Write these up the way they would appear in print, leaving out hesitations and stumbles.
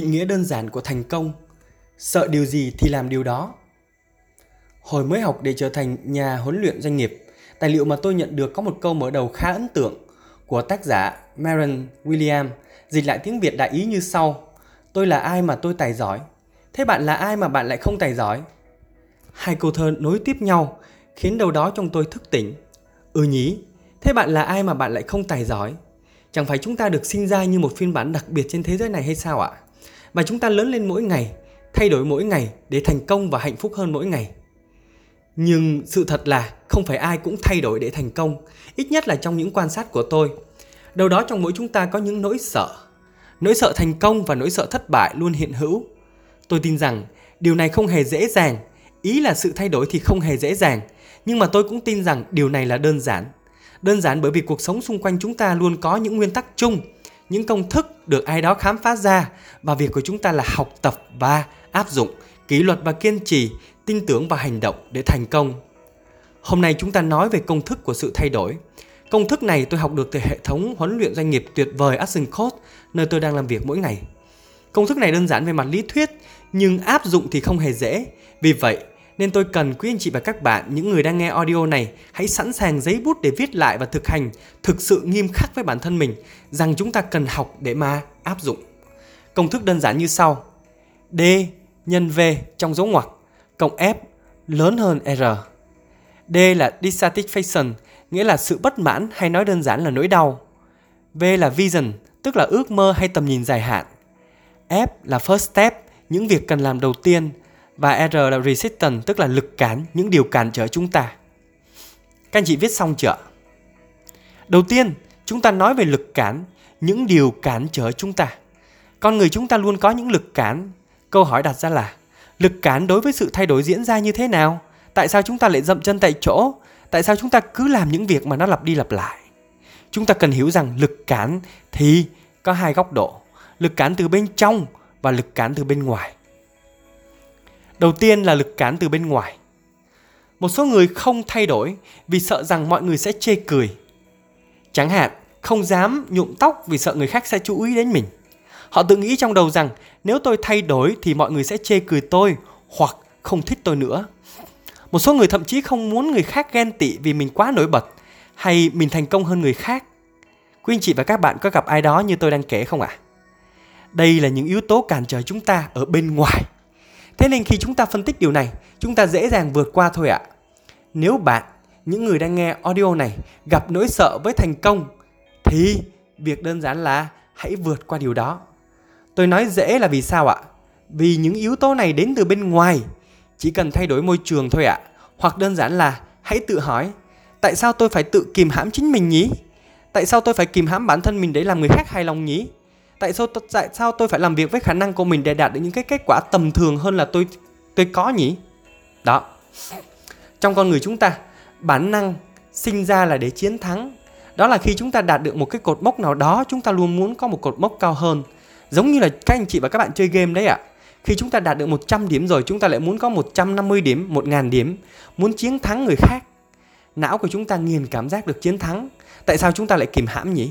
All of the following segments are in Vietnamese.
định nghĩa đơn giản của thành công: sợ điều gì thì làm điều đó. Hồi mới học để trở thành nhà huấn luyện doanh nghiệp, tài liệu mà tôi nhận được có một câu mở đầu khá ấn tượng của tác giả Marianne Williamson, dịch lại tiếng Việt đại ý như sau: tôi là ai mà tôi tài giỏi? Thế bạn là ai mà bạn lại không tài giỏi? Hai câu thơ nối tiếp nhau khiến đầu đó trong tôi thức tỉnh. Ừ nhỉ, thế bạn là ai mà bạn lại không tài giỏi? Chẳng phải chúng ta được sinh ra như một phiên bản đặc biệt trên thế giới này hay sao ạ? Và chúng ta lớn lên mỗi ngày, thay đổi mỗi ngày để thành công và hạnh phúc hơn mỗi ngày. Nhưng sự thật là không phải ai cũng thay đổi để thành công, ít nhất là trong những quan sát của tôi. Đâu đó trong mỗi chúng ta có những nỗi sợ. Nỗi sợ thành công và nỗi sợ thất bại luôn hiện hữu. Tôi tin rằng điều này không hề dễ dàng, ý là sự thay đổi thì không hề dễ dàng. Nhưng mà tôi cũng tin rằng điều này là đơn giản. Đơn giản bởi vì cuộc sống xung quanh chúng ta luôn có những nguyên tắc chung, những công thức được ai đó khám phá ra, và việc của chúng ta là học tập và áp dụng, kỷ luật và kiên trì, tin tưởng và hành động để thành công. Hôm nay chúng ta nói về công thức của sự thay đổi. Công thức này tôi học được từ hệ thống huấn luyện doanh nghiệp tuyệt vời Action Code, nơi tôi đang làm việc mỗi ngày. Công thức này đơn giản về mặt lý thuyết, nhưng áp dụng thì không hề dễ. Vì vậy nên tôi cần quý anh chị và các bạn, những người đang nghe audio này, hãy sẵn sàng giấy bút để viết lại và thực hành thực sự nghiêm khắc với bản thân mình rằng chúng ta cần học để mà áp dụng. Công thức đơn giản như sau: D nhân V trong dấu ngoặc cộng F lớn hơn R. D là dissatisfaction, nghĩa là sự bất mãn hay nói đơn giản là nỗi đau. V là vision, tức là ước mơ hay tầm nhìn dài hạn. F là first step, những việc cần làm đầu tiên. Và R là resistance, tức là lực cản, những điều cản trở chúng ta. Các anh chị viết xong chưa? Đầu tiên, chúng ta nói về lực cản, những điều cản trở chúng ta. Con người chúng ta luôn có những lực cản. Câu hỏi đặt ra là, lực cản đối với sự thay đổi diễn ra như thế nào? Tại sao chúng ta lại dậm chân tại chỗ? Tại sao chúng ta cứ làm những việc mà nó lặp đi lặp lại? Chúng ta cần hiểu rằng lực cản thì có hai góc độ: lực cản từ bên trong và lực cản từ bên ngoài. Đầu tiên là lực cản từ bên ngoài. Một số người không thay đổi vì sợ rằng mọi người sẽ chê cười. Chẳng hạn, không dám nhuộm tóc vì sợ người khác sẽ chú ý đến mình. Họ tự nghĩ trong đầu rằng nếu tôi thay đổi thì mọi người sẽ chê cười tôi hoặc không thích tôi nữa. Một số người thậm chí không muốn người khác ghen tị vì mình quá nổi bật hay mình thành công hơn người khác. Quý anh chị và các bạn có gặp ai đó như tôi đang kể không ạ? Đây là những yếu tố cản trở chúng ta ở bên ngoài. Thế nên khi chúng ta phân tích điều này, chúng ta dễ dàng vượt qua thôi ạ. Nếu bạn, những người đang nghe audio này, gặp nỗi sợ với thành công, thì việc đơn giản là hãy vượt qua điều đó. Tôi nói dễ là vì sao ạ? Vì những yếu tố này đến từ bên ngoài. Chỉ cần thay đổi môi trường thôi ạ. Hoặc đơn giản là hãy tự hỏi, tại sao tôi phải tự kìm hãm chính mình nhỉ? Tại sao tôi phải kìm hãm bản thân mình để làm người khác hài lòng nhỉ? Tại sao tôi phải làm việc với khả năng của mình để đạt được những cái kết quả tầm thường hơn là tôi có nhỉ? Đó. Trong con người chúng ta, bản năng sinh ra là để chiến thắng. Đó là khi chúng ta đạt được một cái cột mốc nào đó, chúng ta luôn muốn có một cột mốc cao hơn. Giống như là các anh chị và các bạn chơi game đấy ạ. Khi chúng ta đạt được 100 điểm rồi, chúng ta lại muốn có 150 điểm, 1000 điểm, muốn chiến thắng người khác. Não của chúng ta nghiền cảm giác được chiến thắng. Tại sao chúng ta lại kìm hãm nhỉ?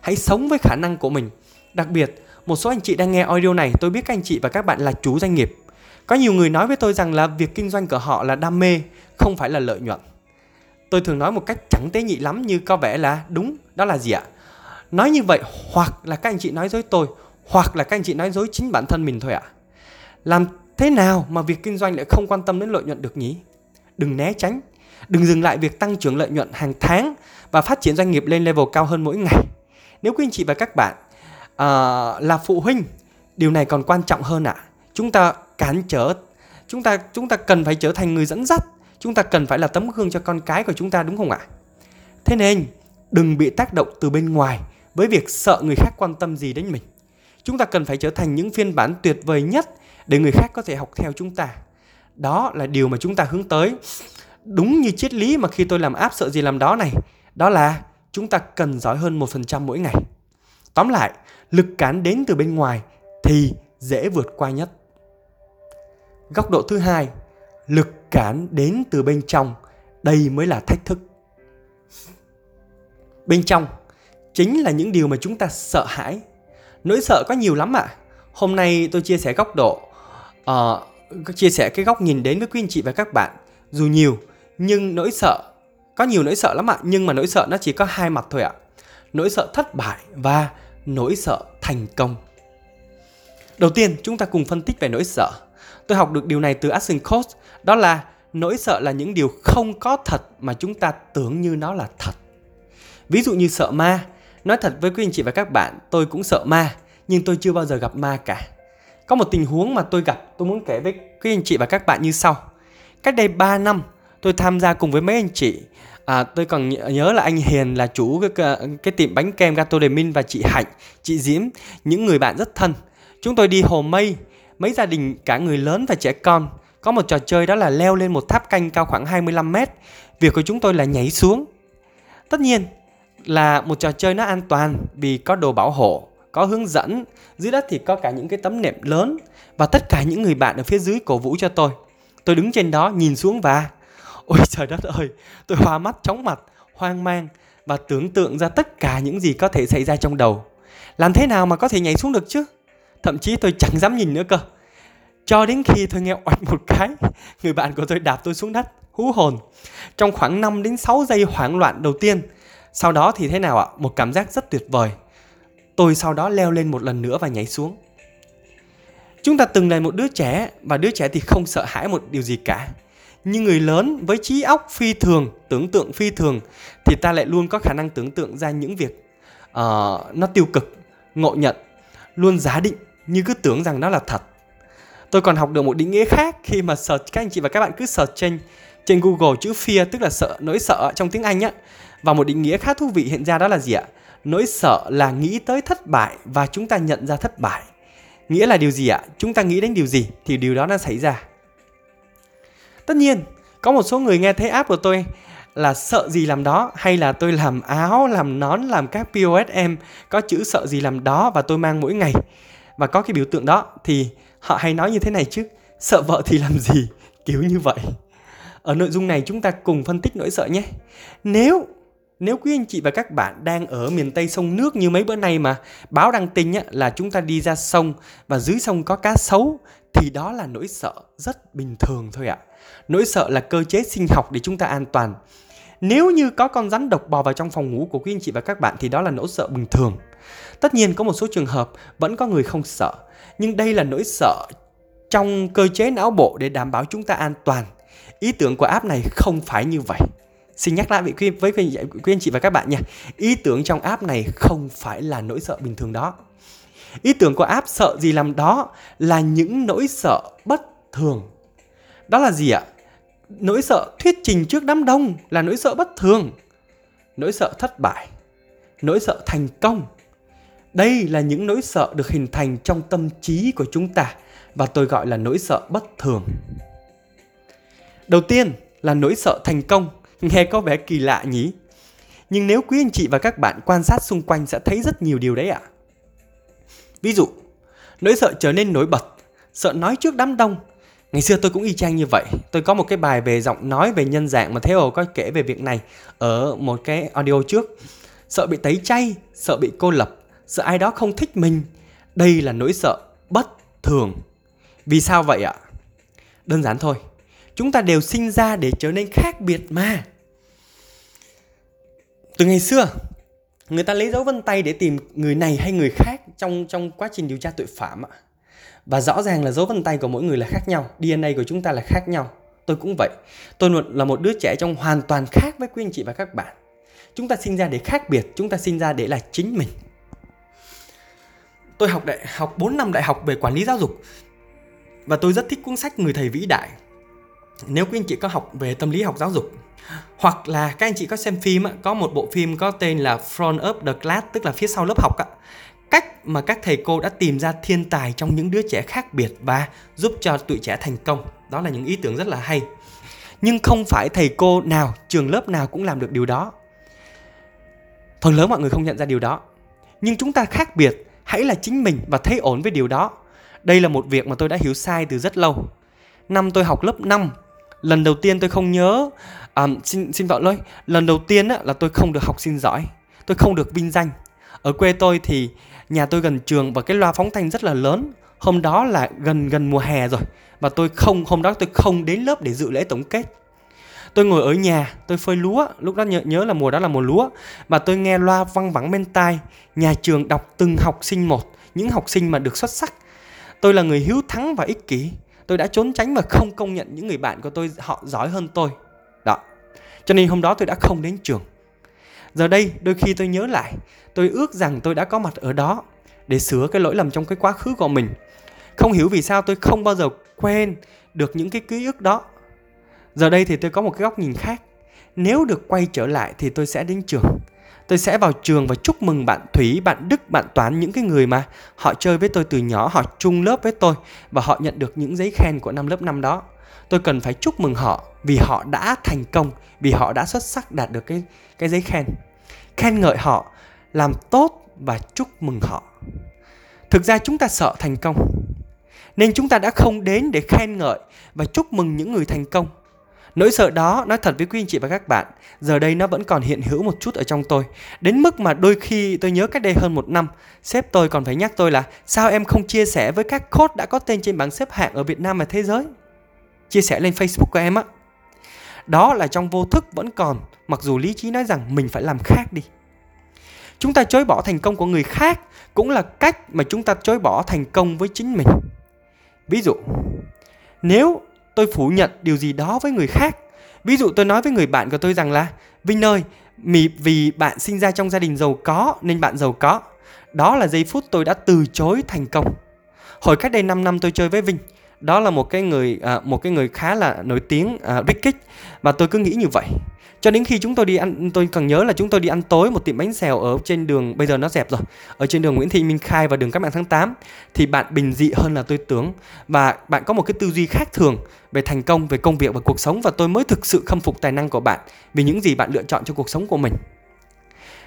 Hãy sống với khả năng của mình. Đặc biệt, một số anh chị đang nghe audio này, tôi biết các anh chị và các bạn là chủ doanh nghiệp. Có nhiều người nói với tôi rằng là việc kinh doanh của họ là đam mê, không phải là lợi nhuận. Tôi thường nói một cách chẳng tế nhị lắm, như có vẻ là đúng, đó là gì ạ? Nói như vậy hoặc là các anh chị nói dối tôi, hoặc là các anh chị nói dối chính bản thân mình thôi ạ. Làm thế nào mà việc kinh doanh lại không quan tâm đến lợi nhuận được nhỉ? Đừng né tránh, đừng dừng lại việc tăng trưởng lợi nhuận hàng tháng và phát triển doanh nghiệp lên level cao hơn mỗi ngày. Nếu quý anh chị và các bạn là phụ huynh, điều này còn quan trọng hơn ạ. Chúng ta cản trở, chúng ta cần phải trở thành người dẫn dắt, chúng ta cần phải là tấm gương cho con cái của chúng ta, đúng không ạ? Thế nên đừng bị tác động từ bên ngoài với việc sợ người khác quan tâm gì đến mình. Chúng ta cần phải trở thành những phiên bản tuyệt vời nhất để người khác có thể học theo chúng ta. Đó là điều mà chúng ta hướng tới. Đúng như triết lý mà khi tôi làm app Sợ Gì Làm Đó này, đó là chúng ta cần giỏi hơn 1% mỗi ngày. Tóm lại, lực cản đến từ bên ngoài thì dễ vượt qua nhất. Góc độ thứ hai, lực cản đến từ bên trong, đây mới là thách thức. Bên trong chính là những điều mà chúng ta sợ hãi. Nỗi sợ có nhiều lắm ạ. Hôm nay tôi chia sẻ góc độ, chia sẻ cái góc nhìn đến với quý anh chị và các bạn. Dù nhiều, nhưng nỗi sợ, có nhiều nỗi sợ lắm ạ, nhưng mà nỗi sợ nó chỉ có hai mặt thôi ạ. Nỗi sợ thất bại và nỗi sợ thành công. Đầu tiên, chúng ta cùng phân tích về nỗi sợ. Tôi học được điều này từ Asim Kost, đó là nỗi sợ là những điều không có thật mà chúng ta tưởng như nó là thật. Ví dụ như sợ ma. Nói thật với quý anh chị và các bạn, tôi cũng sợ ma, nhưng tôi chưa bao giờ gặp ma cả. Có một tình huống mà tôi gặp, tôi muốn kể với quý anh chị và các bạn như sau. Cách đây 3 năm, tôi tham gia cùng với mấy anh chị. Tôi còn nhớ là anh Hiền là chủ cái tiệm bánh kem Gato De Min và chị Hạnh, chị Diễm, những người bạn rất thân. Chúng tôi đi Hồ Mây, mấy gia đình cả người lớn và trẻ con. Có một trò chơi đó là leo lên một tháp canh cao khoảng 25 mét. Việc của chúng tôi là nhảy xuống. Tất nhiên là một trò chơi nó an toàn vì có đồ bảo hộ, có hướng dẫn. Dưới đất thì có cả những cái tấm nệm lớn. Và tất cả những người bạn ở phía dưới cổ vũ cho tôi. Tôi đứng trên đó nhìn xuống và ôi trời đất ơi, tôi hoa mắt, chóng mặt, hoang mang và tưởng tượng ra tất cả những gì có thể xảy ra trong đầu. Làm thế nào mà có thể nhảy xuống được chứ? Thậm chí tôi chẳng dám nhìn nữa cơ. Cho đến khi tôi nghe oạch một cái, người bạn của tôi đạp tôi xuống đất, hú hồn. Trong khoảng 5 đến 6 giây hoảng loạn đầu tiên. Sau đó thì thế nào ạ? Một cảm giác rất tuyệt vời. Tôi sau đó leo lên một lần nữa và nhảy xuống. Chúng ta từng là một đứa trẻ, và đứa trẻ thì không sợ hãi một điều gì cả. Nhưng người lớn với trí óc phi thường, tưởng tượng phi thường, thì ta lại luôn có khả năng tưởng tượng ra những việc nó tiêu cực, ngộ nhận, luôn giả định như cứ tưởng rằng nó là thật. Tôi còn học được một định nghĩa khác khi mà search, các anh chị và các bạn cứ search trên Google chữ fear, tức là sợ, nỗi sợ trong tiếng Anh á. Và một định nghĩa khá thú vị hiện ra đó là gì ạ? Nỗi sợ là nghĩ tới thất bại và chúng ta nhận ra thất bại. Nghĩa là điều gì ạ? Chúng ta nghĩ đến điều gì thì điều đó nó xảy ra. Tất nhiên, có một số người nghe thấy app của tôi là Sợ Gì Làm Đó, hay là tôi làm áo, làm nón, làm các POSM có chữ Sợ Gì Làm Đó và tôi mang mỗi ngày. Và có cái biểu tượng đó thì họ hay nói như thế này chứ, sợ vợ thì làm gì, kiểu như vậy. Ở nội dung này chúng ta cùng phân tích nỗi sợ nhé. Nếu quý anh chị và các bạn đang ở miền Tây sông nước như mấy bữa nay mà báo đăng tin á, là chúng ta đi ra sông và dưới sông có cá sấu, thì đó là nỗi sợ rất bình thường thôi ạ. Nỗi sợ là cơ chế sinh học để chúng ta an toàn. Nếu như có con rắn độc bò vào trong phòng ngủ của quý anh chị và các bạn thì đó là nỗi sợ bình thường. Tất nhiên có một số trường hợp vẫn có người không sợ, nhưng đây là nỗi sợ trong cơ chế não bộ để đảm bảo chúng ta an toàn. Ý tưởng của app này không phải như vậy. Xin nhắc lại với quý anh chị và các bạn nha. Ý tưởng trong app này không phải là nỗi sợ bình thường đó. Ý tưởng của app Sợ Gì Làm Đó là những nỗi sợ bất thường. Đó là gì ạ? Nỗi sợ thuyết trình trước đám đông là nỗi sợ bất thường. Nỗi sợ thất bại, nỗi sợ thành công. Đây là những nỗi sợ được hình thành trong tâm trí của chúng ta và tôi gọi là nỗi sợ bất thường. Đầu tiên là nỗi sợ thành công. Nghe có vẻ kỳ lạ nhỉ? Nhưng nếu quý anh chị và các bạn quan sát xung quanh sẽ thấy rất nhiều điều đấy ạ. Ví dụ, nỗi sợ trở nên nổi bật, sợ nói trước đám đông. Ngày xưa tôi cũng y chang như vậy. Tôi có một cái bài về giọng nói, về nhân dạng mà Theo có kể về việc này ở một cái audio trước. Sợ bị tẩy chay, sợ bị cô lập, sợ ai đó không thích mình. Đây là nỗi sợ bất thường. Vì sao vậy ạ? Đơn giản thôi. Chúng ta đều sinh ra để trở nên khác biệt mà. Từ ngày xưa, người ta lấy dấu vân tay để tìm người này hay người khác trong quá trình điều tra tội phạm ạ. Và rõ ràng là dấu vân tay của mỗi người là khác nhau, DNA của chúng ta là khác nhau. Tôi cũng vậy. Tôi là một đứa trẻ trông hoàn toàn khác với quý anh chị và các bạn. Chúng ta sinh ra để khác biệt, chúng ta sinh ra để là chính mình. Tôi học 4 năm đại học về quản lý giáo dục. Và tôi rất thích cuốn sách Người Thầy Vĩ Đại. Nếu quý anh chị có học về tâm lý học giáo dục, hoặc là các anh chị có xem phim, có một bộ phim có tên là Front Up the Class, tức là phía sau lớp học. Cách mà các thầy cô đã tìm ra thiên tài trong những đứa trẻ khác biệt và giúp cho tụi trẻ thành công. Đó là những ý tưởng rất là hay. Nhưng không phải thầy cô nào, trường lớp nào cũng làm được điều đó. Phần lớn mọi người không nhận ra điều đó. Nhưng chúng ta khác biệt, hãy là chính mình và thấy ổn với điều đó. Đây là một việc mà tôi đã hiểu sai từ rất lâu. Năm tôi học lớp 5, lần đầu tiên tôi không nhớ, xin tội lỗi, lần đầu tiên là tôi không được học sinh giỏi, tôi không được vinh danh. Ở quê tôi thì nhà tôi gần trường và cái loa phóng thanh rất là lớn. Hôm đó là gần mùa hè rồi, và hôm đó tôi không đến lớp để dự lễ tổng kết. Tôi ngồi ở nhà, tôi phơi lúa, lúc đó nhớ là mùa đó là mùa lúa, và tôi nghe loa văng vẳng bên tai, nhà trường đọc từng học sinh một, những học sinh mà được xuất sắc. Tôi là người hiếu thắng và ích kỷ, tôi đã trốn tránh và không công nhận những người bạn của tôi, họ giỏi hơn tôi. Đó, cho nên hôm đó tôi đã không đến trường. Giờ đây, đôi khi tôi nhớ lại, tôi ước rằng tôi đã có mặt ở đó để sửa cái lỗi lầm trong cái quá khứ của mình. Không hiểu vì sao tôi không bao giờ quên được những cái ký ức đó. Giờ đây thì tôi có một cái góc nhìn khác. Nếu được quay trở lại thì tôi sẽ đến trường. Tôi sẽ vào trường và chúc mừng bạn Thủy, bạn Đức, bạn Toán, những cái người mà họ chơi với tôi từ nhỏ, họ chung lớp với tôi và họ nhận được những giấy khen của năm lớp 5 đó. Tôi cần phải chúc mừng họ vì họ đã thành công, vì họ đã xuất sắc đạt được cái giấy khen. Khen ngợi họ, làm tốt và chúc mừng họ. Thực ra chúng ta sợ thành công, nên chúng ta đã không đến để khen ngợi và chúc mừng những người thành công. Nỗi sợ đó, nói thật với quý anh chị và các bạn, giờ đây nó vẫn còn hiện hữu một chút ở trong tôi. Đến mức mà đôi khi tôi nhớ cách đây hơn 1 năm, sếp tôi còn phải nhắc tôi là sao em không chia sẻ với các coach đã có tên trên bảng xếp hạng ở Việt Nam và thế giới. Chia sẻ lên Facebook của em á. Đó là trong vô thức vẫn còn, mặc dù lý trí nói rằng mình phải làm khác đi. Chúng ta chối bỏ thành công của người khác cũng là cách mà chúng ta chối bỏ thành công với chính mình. Ví dụ, nếu tôi phủ nhận điều gì đó với người khác, ví dụ tôi nói với người bạn của tôi rằng là Vinh ơi, vì bạn sinh ra trong gia đình giàu có nên bạn giàu có. Đó là giây phút tôi đã từ chối thành công. Hồi cách đây 5 năm tôi chơi với Vinh, đó là một cái người khá là nổi tiếng, Rick, và tôi cứ nghĩ như vậy. Cho đến khi chúng tôi đi ăn, tôi còn nhớ là chúng tôi đi ăn tối một tiệm bánh xèo ở trên đường, bây giờ nó dẹp rồi, ở trên đường Nguyễn Thị Minh Khai và đường Cách Mạng Tháng 8, thì bạn bình dị hơn là tôi tưởng, và bạn có một cái tư duy khác thường về thành công, về công việc và cuộc sống, và tôi mới thực sự khâm phục tài năng của bạn vì những gì bạn lựa chọn cho cuộc sống của mình.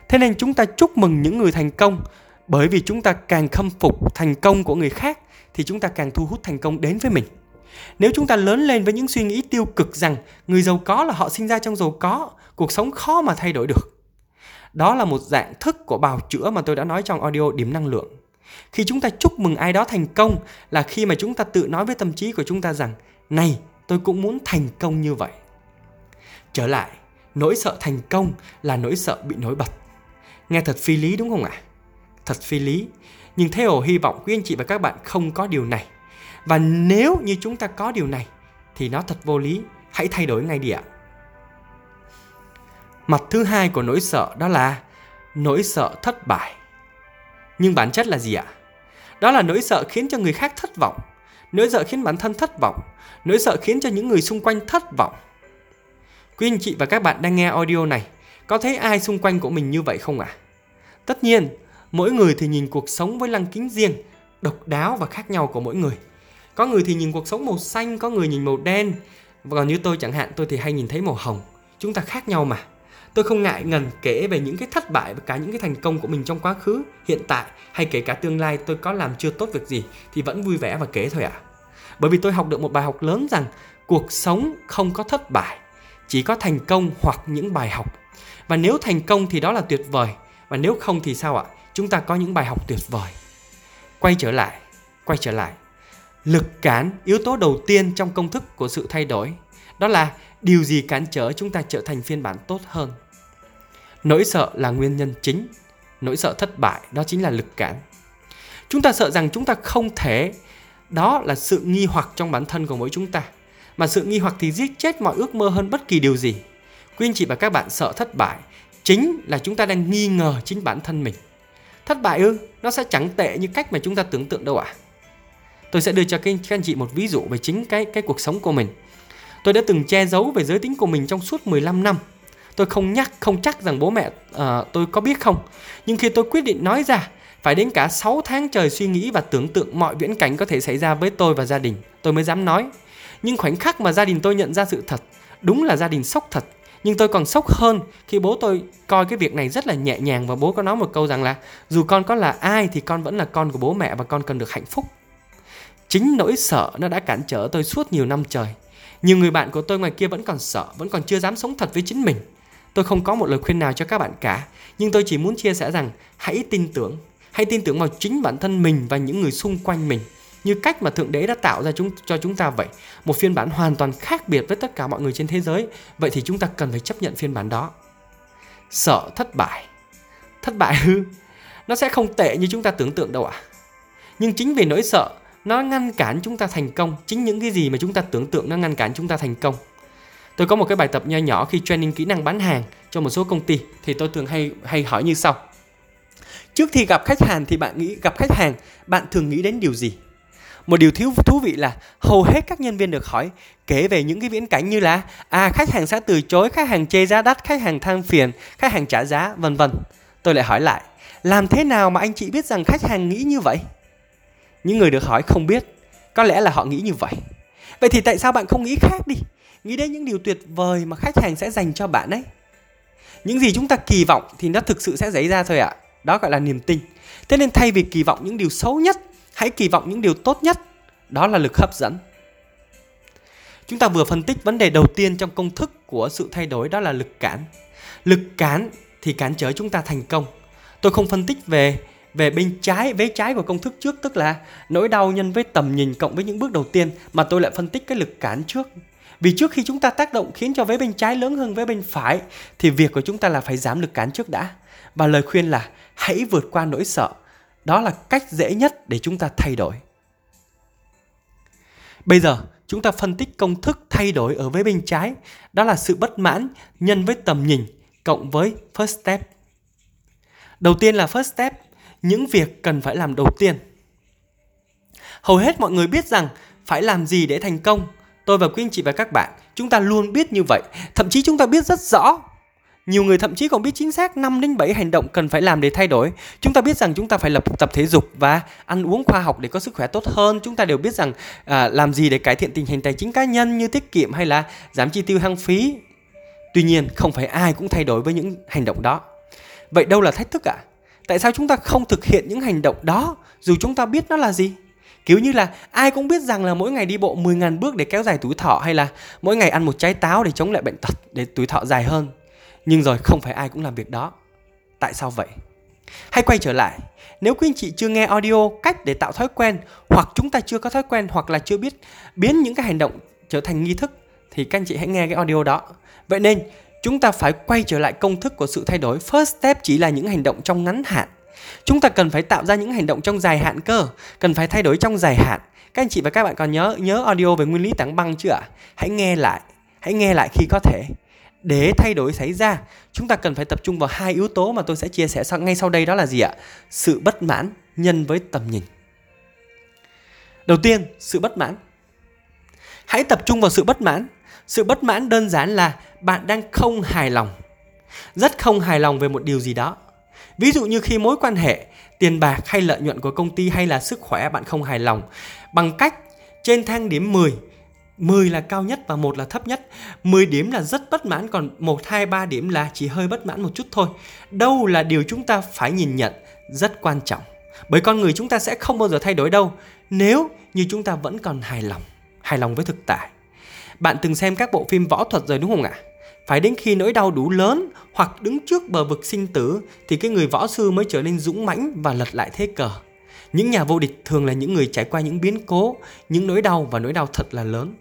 Thế nên chúng ta chúc mừng những người thành công, bởi vì chúng ta càng khâm phục thành công của người khác thì chúng ta càng thu hút thành công đến với mình. Nếu chúng ta lớn lên với những suy nghĩ tiêu cực rằng người giàu có là họ sinh ra trong giàu có, cuộc sống khó mà thay đổi được. Đó là một dạng thức của bào chữa mà tôi đã nói trong audio điểm năng lượng. Khi chúng ta chúc mừng ai đó thành công là khi mà chúng ta tự nói với tâm trí của chúng ta rằng này, tôi cũng muốn thành công như vậy. Trở lại, nỗi sợ thành công là nỗi sợ bị nổi bật. Nghe thật phi lý đúng không ạ? Thật phi lý. Nhưng Theo hy vọng quý anh chị và các bạn không có điều này. Và nếu như chúng ta có điều này thì nó thật vô lý. Hãy thay đổi ngay đi ạ. Mặt thứ hai của nỗi sợ đó là nỗi sợ thất bại. Nhưng bản chất là gì ạ? Đó là nỗi sợ khiến cho người khác thất vọng, nỗi sợ khiến bản thân thất vọng, nỗi sợ khiến cho những người xung quanh thất vọng. Quý anh chị và các bạn đang nghe audio này, có thấy ai xung quanh của mình như vậy không ạ? Tất nhiên, mỗi người thì nhìn cuộc sống với lăng kính riêng, độc đáo và khác nhau của mỗi người. Có người thì nhìn cuộc sống màu xanh, có người nhìn màu đen. Và còn như tôi chẳng hạn, tôi thì hay nhìn thấy màu hồng. Chúng ta khác nhau mà. Tôi không ngại ngần kể về những cái thất bại và cả những cái thành công của mình trong quá khứ, hiện tại hay kể cả tương lai. Tôi có làm chưa tốt việc gì thì vẫn vui vẻ và kể thôi ạ. Bởi vì tôi học được một bài học lớn rằng cuộc sống không có thất bại, chỉ có thành công hoặc những bài học. Và nếu thành công thì đó là tuyệt vời, và nếu không thì sao ạ? Chúng ta có những bài học tuyệt vời. Quay trở lại. Lực cản, yếu tố đầu tiên trong công thức của sự thay đổi, đó là điều gì cản trở chúng ta trở thành phiên bản tốt hơn. Nỗi sợ là nguyên nhân chính. Nỗi sợ thất bại, đó chính là lực cản. Chúng ta sợ rằng chúng ta không thể, đó là sự nghi hoặc trong bản thân của mỗi chúng ta. Mà sự nghi hoặc thì giết chết mọi ước mơ hơn bất kỳ điều gì. Quý anh chị và các bạn, sợ thất bại chính là chúng ta đang nghi ngờ chính bản thân mình. Thất bại ư? Nó sẽ chẳng tệ như cách mà chúng ta tưởng tượng đâu ạ. Tôi sẽ đưa cho các anh chị một ví dụ về chính cái cuộc sống của mình. Tôi đã từng che giấu về giới tính của mình trong suốt 15 năm. Tôi không chắc rằng bố mẹ tôi có biết không. Nhưng khi tôi quyết định nói ra, phải đến cả 6 tháng trời suy nghĩ và tưởng tượng mọi viễn cảnh có thể xảy ra với tôi và gia đình, tôi mới dám nói. Nhưng khoảnh khắc mà gia đình tôi nhận ra sự thật, đúng là gia đình sốc thật. Nhưng tôi còn sốc hơn khi bố tôi coi cái việc này rất là nhẹ nhàng, và bố có nói một câu rằng là dù con có là ai thì con vẫn là con của bố mẹ và con cần được hạnh phúc. Chính nỗi sợ nó đã cản trở tôi suốt nhiều năm trời. Nhiều người bạn của tôi ngoài kia vẫn còn sợ, vẫn còn chưa dám sống thật với chính mình. Tôi không có một lời khuyên nào cho các bạn cả, nhưng tôi chỉ muốn chia sẻ rằng hãy tin tưởng vào chính bản thân mình và những người xung quanh mình. như cách mà Thượng Đế đã tạo ra cho chúng ta vậy. Một phiên bản hoàn toàn khác biệt với tất cả mọi người trên thế giới. Vậy thì chúng ta cần phải chấp nhận phiên bản đó. Sợ thất bại. Thất bại ư? Nó sẽ không tệ như chúng ta tưởng tượng đâu ạ. Nhưng chính vì nỗi sợ, nó ngăn cản chúng ta thành công. Chính những cái gì mà chúng ta tưởng tượng nó ngăn cản chúng ta thành công. Tôi có một cái bài tập nho nhỏ khi training kỹ năng bán hàng cho một số công ty. Thì tôi thường hay hỏi như sau. Trước khi gặp khách hàng thì bạn thường nghĩ đến điều gì? Một điều thú vị là hầu hết các nhân viên được hỏi kể về những cái viễn cảnh như là khách hàng sẽ từ chối, khách hàng chê giá đắt, khách hàng than phiền, khách hàng trả giá, vân vân. Tôi lại hỏi lại, làm thế nào mà anh chị biết rằng khách hàng nghĩ như vậy? Những người được hỏi không biết, có lẽ là họ nghĩ như vậy. Vậy thì tại sao bạn không nghĩ khác đi? Nghĩ đến những điều tuyệt vời mà khách hàng sẽ dành cho bạn ấy. Những gì chúng ta kỳ vọng thì nó thực sự sẽ xảy ra thôi ạ. Đó gọi là niềm tin. Thế nên thay vì kỳ vọng những điều xấu nhất, hãy kỳ vọng những điều tốt nhất. Đó là lực hấp dẫn. Chúng ta vừa phân tích vấn đề đầu tiên trong công thức của sự thay đổi, đó là lực cản. Lực cản thì cản trở chúng ta thành công. Tôi không phân tích về bên trái, vế trái của công thức trước, tức là nỗi đau nhân với tầm nhìn cộng với những bước đầu tiên, mà tôi lại phân tích cái lực cản trước. Vì trước khi chúng ta tác động khiến cho vế bên trái lớn hơn vế bên phải, thì việc của chúng ta là phải giảm lực cản trước đã. Và lời khuyên là hãy vượt qua nỗi sợ. Đó là cách dễ nhất để chúng ta thay đổi. Bây giờ chúng ta phân tích công thức thay đổi ở vế bên trái. Đó là sự bất mãn nhân với tầm nhìn cộng với first step. Đầu tiên là first step, những việc cần phải làm đầu tiên. Hầu hết mọi người biết rằng phải làm gì để thành công. Tôi và quý anh chị và các bạn, chúng ta luôn biết như vậy. Thậm chí chúng ta biết rất rõ. Nhiều người thậm chí còn biết chính xác 5 đến 7 hành động cần phải làm để thay đổi. Chúng ta biết rằng chúng ta phải tập thể dục và ăn uống khoa học để có sức khỏe tốt hơn. Chúng ta đều biết rằng làm gì để cải thiện tình hình tài chính cá nhân như tiết kiệm hay là giảm chi tiêu hăng phí. Tuy nhiên, không phải ai cũng thay đổi với những hành động đó. Vậy đâu là thách thức ạ? Tại sao chúng ta không thực hiện những hành động đó dù chúng ta biết nó là gì? Kiểu như là ai cũng biết rằng là mỗi ngày đi bộ 10.000 bước để kéo dài tuổi thọ, hay là mỗi ngày ăn một trái táo để chống lại bệnh tật để tuổi thọ dài hơn. Nhưng rồi không phải ai cũng làm việc đó. Tại sao vậy? Hãy quay trở lại. Nếu quý anh chị chưa nghe audio cách để tạo thói quen, hoặc chúng ta chưa có thói quen, hoặc là chưa biết biến những cái hành động trở thành nghi thức, thì các anh chị hãy nghe cái audio đó. Vậy nên chúng ta phải quay trở lại công thức của sự thay đổi. First step chỉ là những hành động trong ngắn hạn. Chúng ta cần phải tạo ra những hành động trong dài hạn cơ. Cần phải thay đổi trong dài hạn. Các anh chị và các bạn còn nhớ audio về nguyên lý tảng băng chưa ạ? Hãy nghe lại khi có thể. Để thay đổi xảy ra, chúng ta cần phải tập trung vào hai yếu tố mà tôi sẽ chia sẻ ngay sau đây, đó là gì ạ? Sự bất mãn nhân với tầm nhìn. Đầu tiên, sự bất mãn. Hãy tập trung vào sự bất mãn. Sự bất mãn đơn giản là bạn đang không hài lòng. Rất không hài lòng về một điều gì đó. Ví dụ như khi mối quan hệ, tiền bạc hay lợi nhuận của công ty hay là sức khỏe bạn không hài lòng. Bằng cách trên thang điểm 10, 10 là cao nhất và 1 là thấp nhất. 10 điểm là rất bất mãn, còn 1, 2, 3 điểm là chỉ hơi bất mãn một chút thôi. Đâu là điều chúng ta phải nhìn nhận rất quan trọng. Bởi con người chúng ta sẽ không bao giờ thay đổi đâu nếu như chúng ta vẫn còn hài lòng với thực tại. Bạn từng xem các bộ phim võ thuật rồi đúng không ạ? Phải đến khi nỗi đau đủ lớn hoặc đứng trước bờ vực sinh tử thì cái người võ sư mới trở nên dũng mãnh và lật lại thế cờ. Những nhà vô địch thường là những người trải qua những biến cố, những nỗi đau và nỗi đau thật là lớn.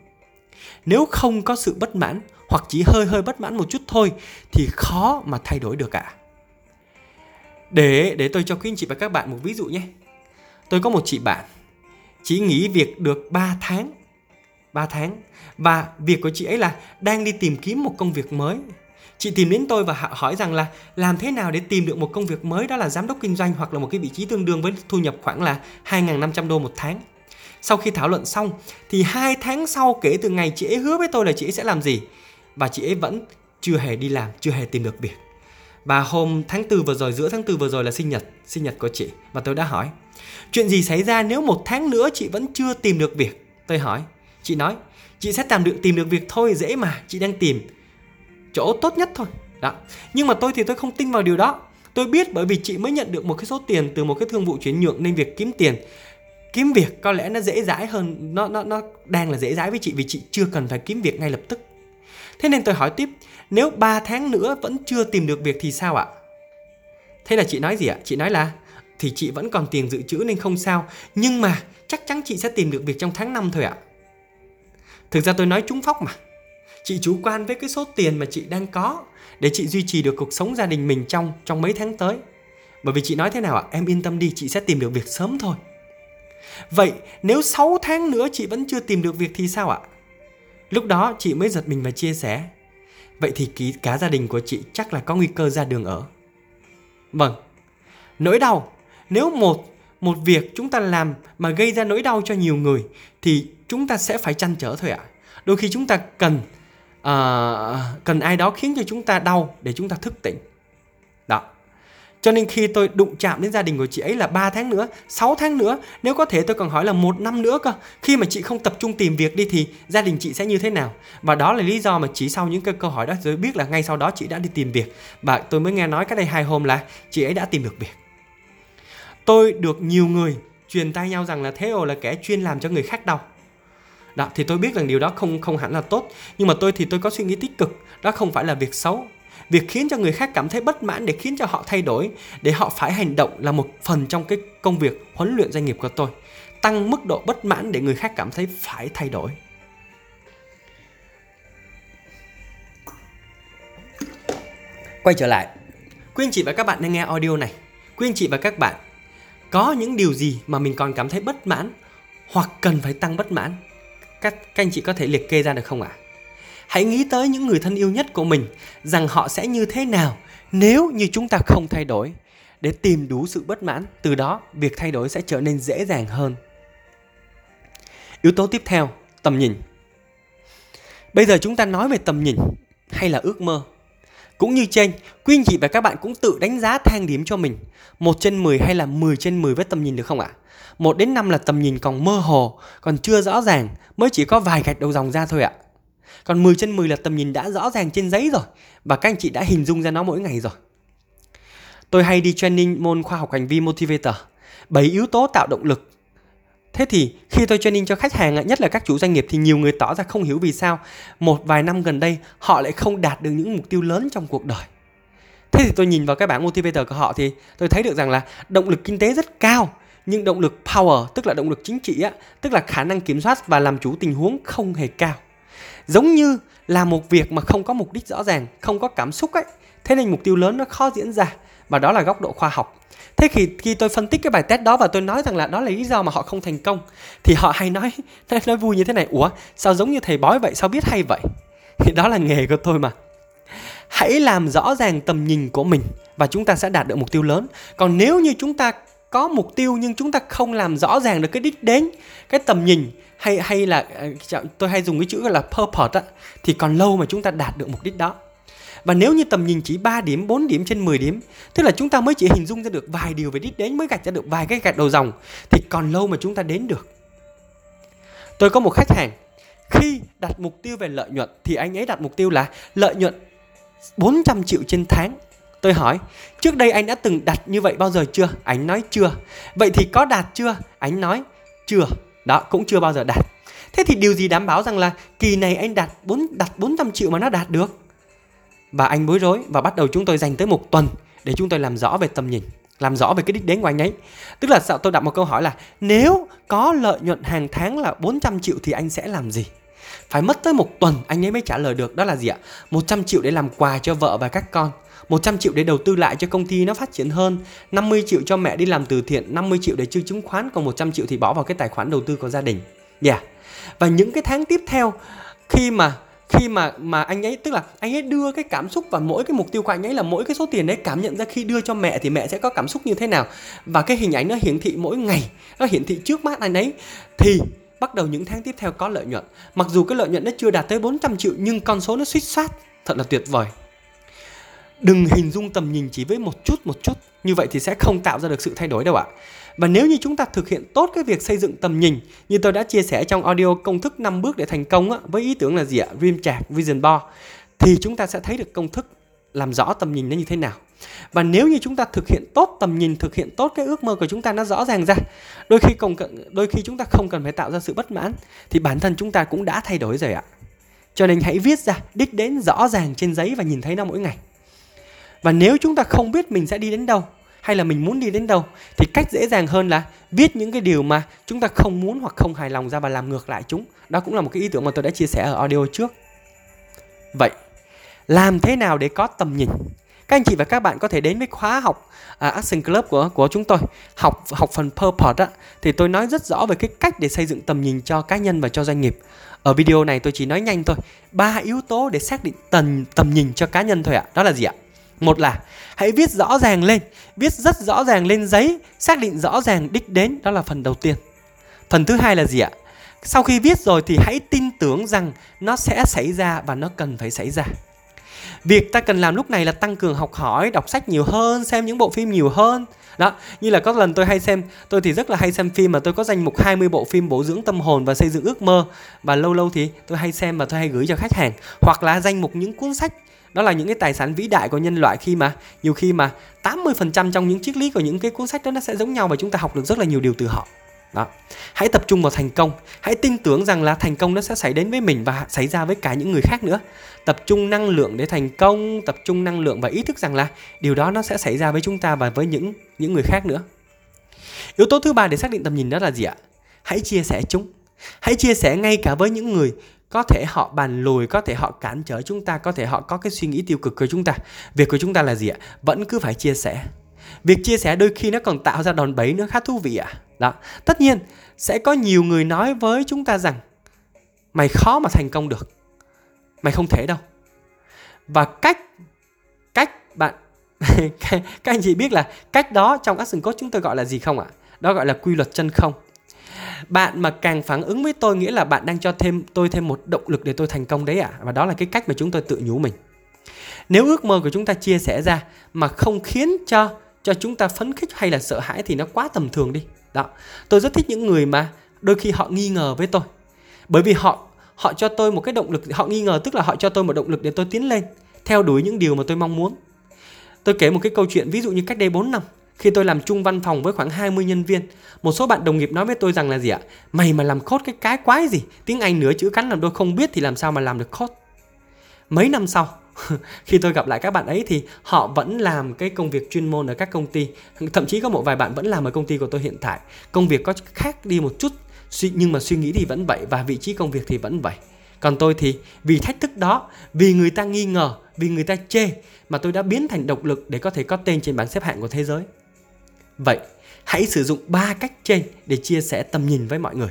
Nếu không có sự bất mãn hoặc chỉ hơi bất mãn một chút thôi thì khó mà thay đổi được ạ. Để tôi cho quý anh chị và các bạn một ví dụ nhé. Tôi có một chị bạn, chị nghỉ việc được 3 tháng. Và việc của chị ấy là đang đi tìm kiếm một công việc mới. Chị tìm đến tôi và hỏi rằng là làm thế nào để tìm được một công việc mới, đó là giám đốc kinh doanh hoặc là một cái vị trí tương đương với thu nhập khoảng là 2.500 đô một tháng. Sau khi thảo luận xong thì 2 tháng sau kể từ ngày chị ấy hứa với tôi là chị ấy sẽ làm gì, và chị ấy vẫn chưa hề đi làm, chưa hề tìm được việc. Và giữa tháng 4 vừa rồi là sinh nhật của chị, và tôi đã hỏi chuyện gì xảy ra nếu 1 tháng nữa chị vẫn chưa tìm được việc. Tôi hỏi, chị nói chị sẽ tìm được việc thôi, dễ mà, chị đang tìm chỗ tốt nhất thôi đó. Nhưng mà tôi không tin vào điều đó. Tôi biết bởi vì chị mới nhận được một cái số tiền từ một cái thương vụ chuyển nhượng, nên việc kiếm việc có lẽ nó dễ dãi hơn, nó đang là dễ dãi với chị vì chị chưa cần phải kiếm việc ngay lập tức. Thế nên tôi hỏi tiếp, nếu 3 tháng nữa vẫn chưa tìm được việc thì sao ạ? Thế là chị nói gì ạ? Chị nói là thì chị vẫn còn tiền dự trữ nên không sao, nhưng mà chắc chắn chị sẽ tìm được việc trong tháng 5 thôi ạ. Thực ra tôi nói trúng phóc mà. Chị chủ quan với cái số tiền mà chị đang có để chị duy trì được cuộc sống gia đình mình trong mấy tháng tới. Bởi vì chị nói thế nào ạ? Em yên tâm đi, chị sẽ tìm được việc sớm thôi. Vậy nếu 6 tháng nữa chị vẫn chưa tìm được việc thì sao ạ? Lúc đó chị mới giật mình và chia sẻ, vậy thì cả gia đình của chị chắc là có nguy cơ ra đường ở. Vâng, nỗi đau. Nếu một việc chúng ta làm mà gây ra nỗi đau cho nhiều người thì chúng ta sẽ phải trăn trở thôi ạ. Đôi khi chúng ta cần ai đó khiến cho chúng ta đau để chúng ta thức tỉnh. Đó. Cho nên khi tôi đụng chạm đến gia đình của chị ấy là 3 tháng nữa, 6 tháng nữa, nếu có thể tôi còn hỏi là 1 năm nữa cơ. Khi mà chị không tập trung tìm việc đi thì gia đình chị sẽ như thế nào? Và đó là lý do mà chỉ sau những cái câu hỏi đó tôi biết là ngay sau đó chị đã đi tìm việc. Và tôi mới nghe nói cách đây 2 hôm là chị ấy đã tìm được việc. Tôi được nhiều người truyền tai nhau rằng là Theo là kẻ chuyên làm cho người khác đau. Đó, thì tôi biết rằng điều đó không hẳn là tốt. Nhưng mà tôi có suy nghĩ tích cực. Đó không phải là việc xấu. Việc khiến cho người khác cảm thấy bất mãn để khiến cho họ thay đổi, để họ phải hành động là một phần trong cái công việc huấn luyện doanh nghiệp của tôi. Tăng mức độ bất mãn để người khác cảm thấy phải thay đổi. Quay trở lại, quý anh chị và các bạn đang nghe audio này, quý anh chị và các bạn có những điều gì mà mình còn cảm thấy bất mãn hoặc cần phải tăng bất mãn? Các anh chị có thể liệt kê ra được không ạ? Hãy nghĩ tới những người thân yêu nhất của mình, rằng họ sẽ như thế nào nếu như chúng ta không thay đổi, để tìm đủ sự bất mãn. Từ đó, việc thay đổi sẽ trở nên dễ dàng hơn. Yếu tố tiếp theo, tầm nhìn. Bây giờ chúng ta nói về tầm nhìn hay là ước mơ. Cũng như trên, quý anh chị và các bạn cũng tự đánh giá thang điểm cho mình. 1 trên 10 hay là 10 trên 10 với tầm nhìn được không ạ? 1 đến 5 là tầm nhìn còn mơ hồ, còn chưa rõ ràng, mới chỉ có vài gạch đầu dòng ra thôi ạ. Còn 10 trên 10 là tầm nhìn đã rõ ràng trên giấy rồi, và các anh chị đã hình dung ra nó mỗi ngày rồi. Tôi hay đi training môn khoa học hành vi Motivator, 7 yếu tố tạo động lực. Thế thì khi tôi training cho khách hàng, nhất là các chủ doanh nghiệp, thì nhiều người tỏ ra không hiểu vì sao một vài năm gần đây họ lại không đạt được những mục tiêu lớn trong cuộc đời. Thế thì tôi nhìn vào cái bảng Motivator của họ thì tôi thấy được rằng là động lực kinh tế rất cao, nhưng động lực power, tức là động lực chính trị, tức là khả năng kiểm soát và làm chủ tình huống, không hề cao. Giống như là một việc mà không có mục đích rõ ràng, không có cảm xúc ấy, thế nên mục tiêu lớn nó khó diễn ra. Và đó là góc độ khoa học. Thế khi tôi phân tích cái bài test đó và tôi nói rằng là đó là lý do mà họ không thành công, thì họ hay nói vui như thế này: ủa sao giống như thầy bói vậy, sao biết hay vậy? Thì đó là nghề của tôi mà. Hãy làm rõ ràng tầm nhìn của mình và chúng ta sẽ đạt được mục tiêu lớn. Còn nếu như chúng ta có mục tiêu nhưng chúng ta không làm rõ ràng được cái đích đến, cái tầm nhìn, hay là tôi hay dùng cái chữ gọi là purpose, thì còn lâu mà chúng ta đạt được mục đích đó. Và nếu như tầm nhìn chỉ 3 điểm, 4 điểm trên 10 điểm, tức là chúng ta mới chỉ hình dung ra được vài điều về đích đến, mới gạch ra được vài cái gạch đầu dòng, thì còn lâu mà chúng ta đến được. Tôi có một khách hàng, khi đặt mục tiêu về lợi nhuận thì anh ấy đặt mục tiêu là lợi nhuận 400 triệu trên tháng. Tôi hỏi, trước đây anh đã từng đặt như vậy bao giờ chưa? Anh nói chưa. Vậy thì có đạt chưa? Anh nói chưa. Đó, cũng chưa bao giờ đạt. Thế thì điều gì đảm bảo rằng là kỳ này anh đặt 400 triệu mà nó đạt được? Và anh bối rối, và bắt đầu chúng tôi dành tới 1 tuần để chúng tôi làm rõ về tầm nhìn, làm rõ về cái đích đến của anh ấy. Tức là tôi đặt một câu hỏi là nếu có lợi nhuận hàng tháng là 400 triệu thì anh sẽ làm gì? Phải mất tới 1 tuần anh ấy mới trả lời được. Đó là gì ạ? 100 triệu để làm quà cho vợ và các con, 100 triệu để đầu tư lại cho công ty nó phát triển hơn, 50 triệu cho mẹ đi làm từ thiện, 50 triệu để chơi chứng khoán, còn 100 triệu thì bỏ vào cái tài khoản đầu tư của gia đình. Và những cái tháng tiếp theo, khi mà anh ấy, tức là anh ấy đưa cái cảm xúc vào mỗi cái mục tiêu của anh ấy, là mỗi cái số tiền đấy cảm nhận ra khi đưa cho mẹ thì mẹ sẽ có cảm xúc như thế nào, và cái hình ảnh nó hiển thị mỗi ngày, nó hiển thị trước mắt anh ấy, thì bắt đầu những tháng tiếp theo có lợi nhuận. Mặc dù cái lợi nhuận nó chưa đạt tới 400 triệu nhưng con số nó suýt soát, thật là tuyệt vời. Đừng hình dung tầm nhìn chỉ với một chút, như vậy thì sẽ không tạo ra được sự thay đổi đâu ạ. Và nếu như chúng ta thực hiện tốt cái việc xây dựng tầm nhìn, như tôi đã chia sẻ trong audio công thức 5 bước để thành công với ý tưởng là gì ạ? Dream Chart, Vision Board, thì chúng ta sẽ thấy được công thức làm rõ tầm nhìn nó như thế nào. Và nếu như chúng ta thực hiện tốt tầm nhìn, thực hiện tốt cái ước mơ của chúng ta nó rõ ràng ra, đôi khi chúng ta không cần phải tạo ra sự bất mãn, thì bản thân chúng ta cũng đã thay đổi rồi ạ. Cho nên hãy viết ra đích đến rõ ràng trên giấy và nhìn thấy nó mỗi ngày. Và nếu chúng ta không biết mình sẽ đi đến đâu, hay là mình muốn đi đến đâu, thì cách dễ dàng hơn là viết những cái điều mà chúng ta không muốn hoặc không hài lòng ra và làm ngược lại chúng. Đó cũng là một cái ý tưởng mà tôi đã chia sẻ ở audio trước. Vậy, làm thế nào để có tầm nhìn? Các anh chị và các bạn có thể đến với khóa học Action Club của chúng tôi, học phần Purpose đó, thì tôi nói rất rõ về cái cách để xây dựng tầm nhìn cho cá nhân và cho doanh nghiệp. Ở video này tôi chỉ nói nhanh thôi, 3 yếu tố để xác định tầm nhìn cho cá nhân thôi ạ. Đó là gì ạ? Một là hãy viết rõ ràng lên, viết rất rõ ràng lên giấy, xác định rõ ràng đích đến, đó là phần đầu tiên. Phần thứ hai là gì ạ? Sau khi viết rồi thì hãy tin tưởng rằng nó sẽ xảy ra và nó cần phải xảy ra. Việc ta cần làm lúc này là tăng cường học hỏi, đọc sách nhiều hơn, xem những bộ phim nhiều hơn. Đó, như là có lần tôi hay xem, tôi thì rất là hay xem phim mà tôi có danh mục 20 bộ phim bổ dưỡng tâm hồn và xây dựng ước mơ. Và lâu lâu thì tôi hay xem và tôi hay gửi cho khách hàng. Hoặc là danh mục những cuốn sách, đó là những cái tài sản vĩ đại của nhân loại, khi mà nhiều khi mà 80% trong những triết lý của những cái cuốn sách đó nó sẽ giống nhau và chúng ta học được rất là nhiều điều từ họ. Đó. Hãy tập trung vào thành công, hãy tin tưởng rằng là thành công nó sẽ xảy đến với mình và xảy ra với cả những người khác nữa. Tập trung năng lượng để thành công, tập trung năng lượng và ý thức rằng là điều đó nó sẽ xảy ra với chúng ta và với những người khác nữa. Yếu tố thứ ba để xác định tầm nhìn đó là gì ạ? Hãy chia sẻ chúng. Hãy chia sẻ ngay cả với những người có thể họ bàn lùi, có thể họ cản trở chúng ta, có thể họ có cái suy nghĩ tiêu cực của chúng ta. Việc của chúng ta là gì ạ? Vẫn cứ phải chia sẻ. Việc chia sẻ đôi khi nó còn tạo ra đòn bẩy nữa, khá thú vị ạ. Đó. Tất nhiên, sẽ có nhiều người nói với chúng ta rằng mày khó mà thành công được, mày không thể đâu. Và cách bạn các anh chị biết là cách đó trong Action Code chúng tôi gọi là gì không ạ? Đó gọi là quy luật chân không. Bạn mà càng phản ứng với tôi nghĩa là bạn đang cho tôi thêm một động lực để tôi thành công đấy ạ. Và đó là cái cách mà chúng tôi tự nhủ mình. Nếu ước mơ của chúng ta chia sẻ ra mà không khiến cho chúng ta phấn khích hay là sợ hãi thì nó quá tầm thường đi. Đó. Tôi rất thích những người mà đôi khi họ nghi ngờ với tôi. Bởi vì họ cho tôi một cái động lực, họ nghi ngờ tức là họ cho tôi một động lực để tôi tiến lên, theo đuổi những điều mà tôi mong muốn. Tôi kể một cái câu chuyện, ví dụ như cách đây 4 năm, khi tôi làm chung văn phòng với khoảng 20 nhân viên, một số bạn đồng nghiệp nói với tôi rằng là gì ạ? Mày mà làm code cái quái gì, tiếng Anh nửa chữ cắn làm đôi không biết thì làm sao mà làm được code. Mấy năm sau, khi tôi gặp lại các bạn ấy thì họ vẫn làm cái công việc chuyên môn ở các công ty. Thậm chí có một vài bạn vẫn làm ở công ty của tôi hiện tại. Công việc có khác đi một chút, nhưng mà suy nghĩ thì vẫn vậy và vị trí công việc thì vẫn vậy. Còn tôi thì vì thách thức đó, vì người ta nghi ngờ, vì người ta chê mà tôi đã biến thành động lực để có thể có tên trên bảng xếp hạng của thế giới. Vậy, hãy sử dụng 3 cách trên để chia sẻ tầm nhìn với mọi người.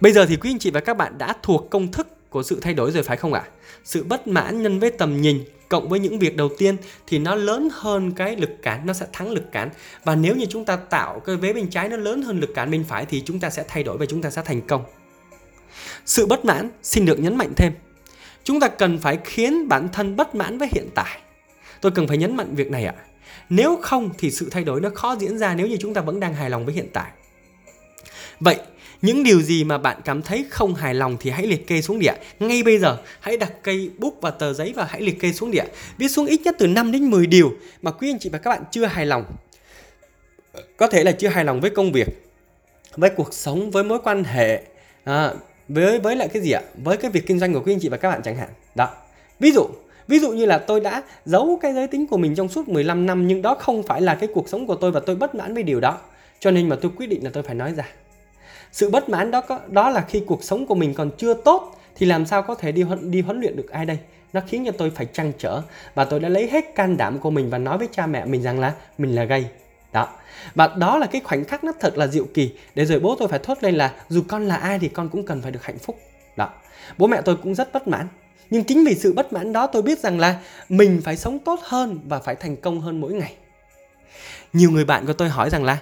Bây giờ thì quý anh chị và các bạn đã thuộc công thức của sự thay đổi rồi phải không ạ? Sự bất mãn nhân với tầm nhìn cộng với những việc đầu tiên thì nó lớn hơn cái lực cản, nó sẽ thắng lực cản. Và nếu như chúng ta tạo cái vế bên trái nó lớn hơn lực cản bên phải thì chúng ta sẽ thay đổi và chúng ta sẽ thành công. Sự bất mãn, xin được nhấn mạnh thêm, chúng ta cần phải khiến bản thân bất mãn với hiện tại. Tôi cần phải nhấn mạnh việc này ạ. Nếu không thì sự thay đổi nó khó diễn ra nếu như chúng ta vẫn đang hài lòng với hiện tại. Vậy, những điều gì mà bạn cảm thấy không hài lòng thì hãy liệt kê xuống địa. Ngay bây giờ, hãy đặt cây bút và tờ giấy và hãy liệt kê xuống địa. Viết xuống ít nhất từ 5 đến 10 điều mà quý anh chị và các bạn chưa hài lòng. Có thể là chưa hài lòng với công việc, với cuộc sống, với mối quan hệ, với lại cái gì ạ? Với cái việc kinh doanh của quý anh chị và các bạn chẳng hạn. Đó. Ví dụ như là tôi đã giấu cái giới tính của mình trong suốt 15 năm nhưng đó không phải là cái cuộc sống của tôi và tôi bất mãn với điều đó. Cho nên mà tôi quyết định là tôi phải nói ra. Sự bất mãn đó là khi cuộc sống của mình còn chưa tốt thì làm sao có thể đi huấn luyện được ai đây. Nó khiến cho tôi phải trăn trở và tôi đã lấy hết can đảm của mình và nói với cha mẹ mình rằng là mình là gay. Đó. Và đó là cái khoảnh khắc nó thật là diệu kỳ để rồi bố tôi phải thốt lên là dù con là ai thì con cũng cần phải được hạnh phúc. Đó. Bố mẹ tôi cũng rất bất mãn. Nhưng chính vì sự bất mãn đó tôi biết rằng là mình phải sống tốt hơn và phải thành công hơn mỗi ngày. Nhiều người bạn của tôi hỏi rằng là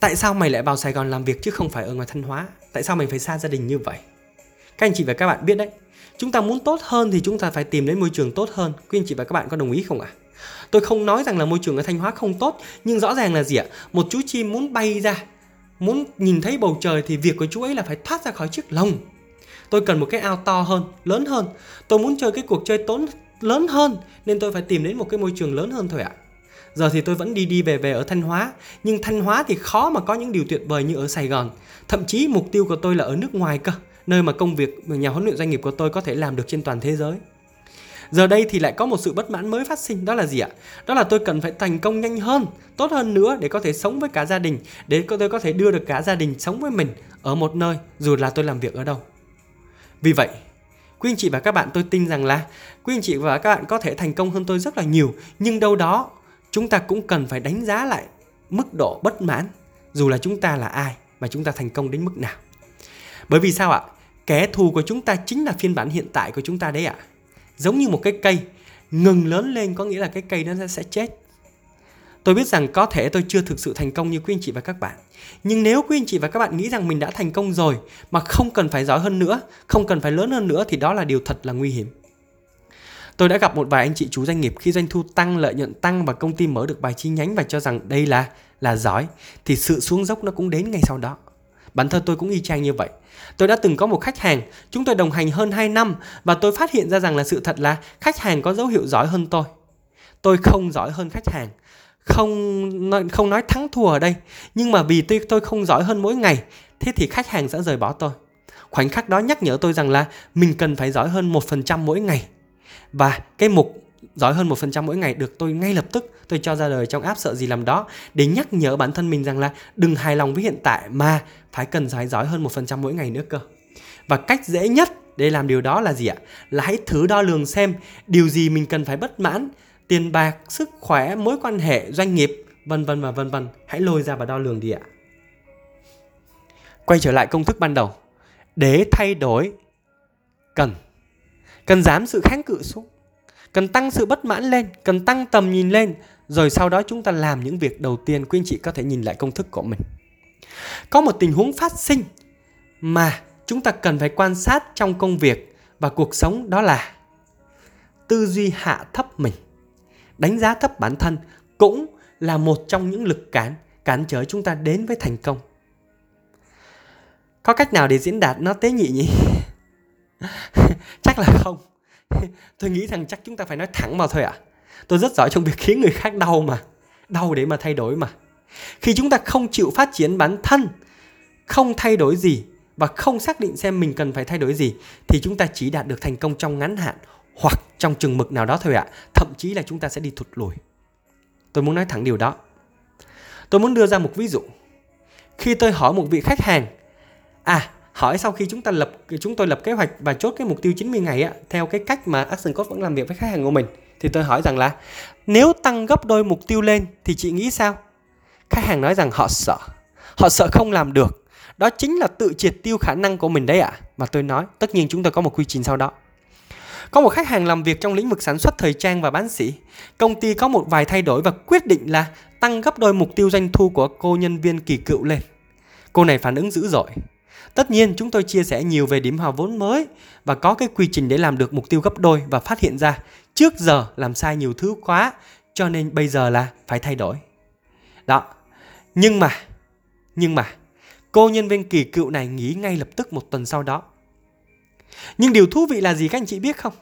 tại sao mày lại vào Sài Gòn làm việc chứ không phải ở ngoài Thanh Hóa? Tại sao mày phải xa gia đình như vậy? Các anh chị và các bạn biết đấy, chúng ta muốn tốt hơn thì chúng ta phải tìm đến môi trường tốt hơn. Quý anh chị và các bạn có đồng ý không ạ? Tôi không nói rằng là môi trường ở Thanh Hóa không tốt, nhưng rõ ràng là gì ạ? Một chú chim muốn bay ra, muốn nhìn thấy bầu trời thì việc của chú ấy là phải thoát ra khỏi chiếc lồng. Tôi cần một cái ao to hơn, lớn hơn. Tôi muốn chơi cái cuộc chơi lớn hơn nên tôi phải tìm đến một cái môi trường lớn hơn thôi ạ. Giờ thì tôi vẫn đi về ở Thanh Hóa, nhưng Thanh Hóa thì khó mà có những điều tuyệt vời như ở Sài Gòn. Thậm chí mục tiêu của tôi là ở nước ngoài cơ, nơi mà công việc nhà huấn luyện doanh nghiệp của tôi có thể làm được trên toàn thế giới. Giờ đây thì lại có một sự bất mãn mới phát sinh, đó là gì ạ? Đó là tôi cần phải thành công nhanh hơn, tốt hơn nữa để có thể sống với cả gia đình, để tôi có thể đưa được cả gia đình sống với mình ở một nơi dù là tôi làm việc ở đâu. Vì vậy, quý anh chị và các bạn, tôi tin rằng là quý anh chị và các bạn có thể thành công hơn tôi rất là nhiều, nhưng đâu đó chúng ta cũng cần phải đánh giá lại mức độ bất mãn dù là chúng ta là ai và chúng ta thành công đến mức nào. Bởi vì sao ạ? Kẻ thù của chúng ta chính là phiên bản hiện tại của chúng ta đấy ạ. Giống như một cái cây ngừng lớn lên có nghĩa là cái cây nó sẽ chết. Tôi biết rằng có thể tôi chưa thực sự thành công như quý anh chị và các bạn. Nhưng nếu quý anh chị và các bạn nghĩ rằng mình đã thành công rồi mà không cần phải giỏi hơn nữa, không cần phải lớn hơn nữa thì đó là điều thật là nguy hiểm. Tôi đã gặp một vài anh chị chú doanh nghiệp khi doanh thu tăng, lợi nhuận tăng và công ty mở được vài chi nhánh và cho rằng đây là giỏi, thì sự xuống dốc nó cũng đến ngay sau đó. Bản thân tôi cũng y chang như vậy. Tôi đã từng có một khách hàng, chúng tôi đồng hành hơn 2 năm và tôi phát hiện ra rằng là sự thật là khách hàng có dấu hiệu giỏi hơn tôi. Tôi không giỏi hơn khách hàng. Không nói thắng thua ở đây, nhưng mà vì tôi không giỏi hơn mỗi ngày, thế thì khách hàng sẽ rời bỏ tôi. Khoảnh khắc đó nhắc nhở tôi rằng là mình cần phải giỏi hơn 1% mỗi ngày. Và cái mục giỏi hơn 1% mỗi ngày được tôi ngay lập tức tôi cho ra đời trong app Sợ Gì Làm Đó, để nhắc nhở bản thân mình rằng là đừng hài lòng với hiện tại mà phải cần phải giỏi hơn 1% mỗi ngày nữa cơ. Và cách dễ nhất để làm điều đó là gì ạ? Là hãy thử đo lường xem điều gì mình cần phải bất mãn: tiền bạc, sức khỏe, mối quan hệ, doanh nghiệp, vân vân và vân vân. Hãy lôi ra và đo lường đi ạ. Quay trở lại công thức ban đầu. Để thay đổi, cần giảm sự kháng cự xuống, cần tăng sự bất mãn lên, cần tăng tầm nhìn lên, rồi sau đó chúng ta làm những việc đầu tiên. Quý anh chị có thể nhìn lại công thức của mình. Có một tình huống phát sinh mà chúng ta cần phải quan sát trong công việc và cuộc sống, đó là tư duy hạ thấp mình. Đánh giá thấp bản thân cũng là một trong những lực cản trở chúng ta đến với thành công. Có cách nào để diễn đạt nó tế nhị nhỉ? Chắc là không. Tôi nghĩ rằng chắc chúng ta phải nói thẳng vào thôi ạ. Tôi rất giỏi trong việc khiến người khác đau mà. Đau để mà thay đổi mà. Khi chúng ta không chịu phát triển bản thân, không thay đổi gì và không xác định xem mình cần phải thay đổi gì, thì chúng ta chỉ đạt được thành công trong ngắn hạn hoặc trong chừng mực nào đó thôi ạ. Thậm chí là chúng ta sẽ đi thụt lùi. Tôi muốn nói thẳng điều đó. Tôi muốn đưa ra một ví dụ. Khi tôi hỏi một vị khách hàng, hỏi sau khi chúng tôi lập kế hoạch và chốt cái mục tiêu 90 ngày á, theo cái cách mà Action Coach vẫn làm việc với khách hàng của mình, thì tôi hỏi rằng là nếu tăng gấp đôi mục tiêu lên thì chị nghĩ sao? Khách hàng nói rằng họ sợ không làm được. Đó chính là tự triệt tiêu khả năng của mình đấy ạ. Mà tôi nói, tất nhiên chúng tôi có một quy trình sau đó. Có một khách hàng làm việc trong lĩnh vực sản xuất thời trang và bán sỉ. Công ty có một vài thay đổi và quyết định là tăng gấp đôi mục tiêu doanh thu của cô nhân viên kỳ cựu lên. Cô này phản ứng dữ dội. Tất nhiên chúng tôi chia sẻ nhiều về điểm hòa vốn mới và có cái quy trình để làm được mục tiêu gấp đôi, và phát hiện ra trước giờ làm sai nhiều thứ quá cho nên bây giờ là phải thay đổi. Đó. Nhưng mà cô nhân viên kỳ cựu này nghỉ ngay lập tức một tuần sau đó. Nhưng điều thú vị là gì các anh chị biết không?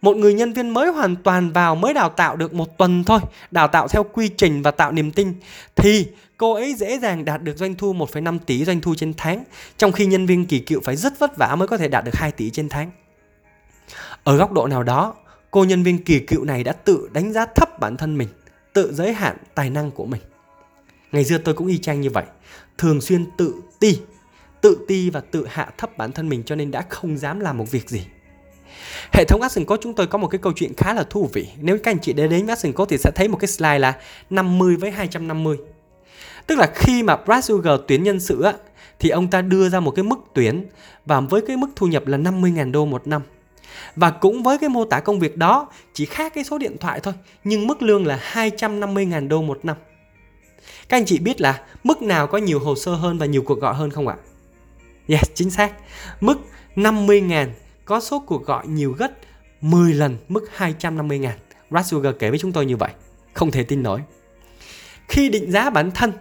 Một người nhân viên mới hoàn toàn vào, mới đào tạo được một tuần thôi, đào tạo theo quy trình và tạo niềm tin, thì cô ấy dễ dàng đạt được doanh thu 1,5 tỷ doanh thu trên tháng, trong khi nhân viên kỳ cựu phải rất vất vả mới có thể đạt được 2 tỷ trên tháng. Ở góc độ nào đó, cô nhân viên kỳ cựu này đã tự đánh giá thấp bản thân mình, tự giới hạn tài năng của mình. Ngày xưa tôi cũng y chang như vậy, thường xuyên tự ti và tự hạ thấp bản thân mình cho nên đã không dám làm một việc gì. Hệ thống Action Code chúng tôi có một cái câu chuyện khá là thú vị. Nếu các anh chị đến với Action Code thì sẽ thấy một cái slide là 50 với 250. Tức là khi mà Brad Sugar tuyển nhân sự á, thì ông ta đưa ra một cái mức tuyển và với cái mức thu nhập là 50.000 đô một năm. Và cũng với cái mô tả công việc đó, chỉ khác cái số điện thoại thôi, nhưng mức lương là 250.000 đô một năm. Các anh chị biết là mức nào có nhiều hồ sơ hơn và nhiều cuộc gọi hơn không ạ? Yes, chính xác. Mức 50.000 có số cuộc gọi nhiều gấp 10 lần mức 250.000. Brad Sugar kể với chúng tôi như vậy. Không thể tin nổi. Khi định giá bản thân,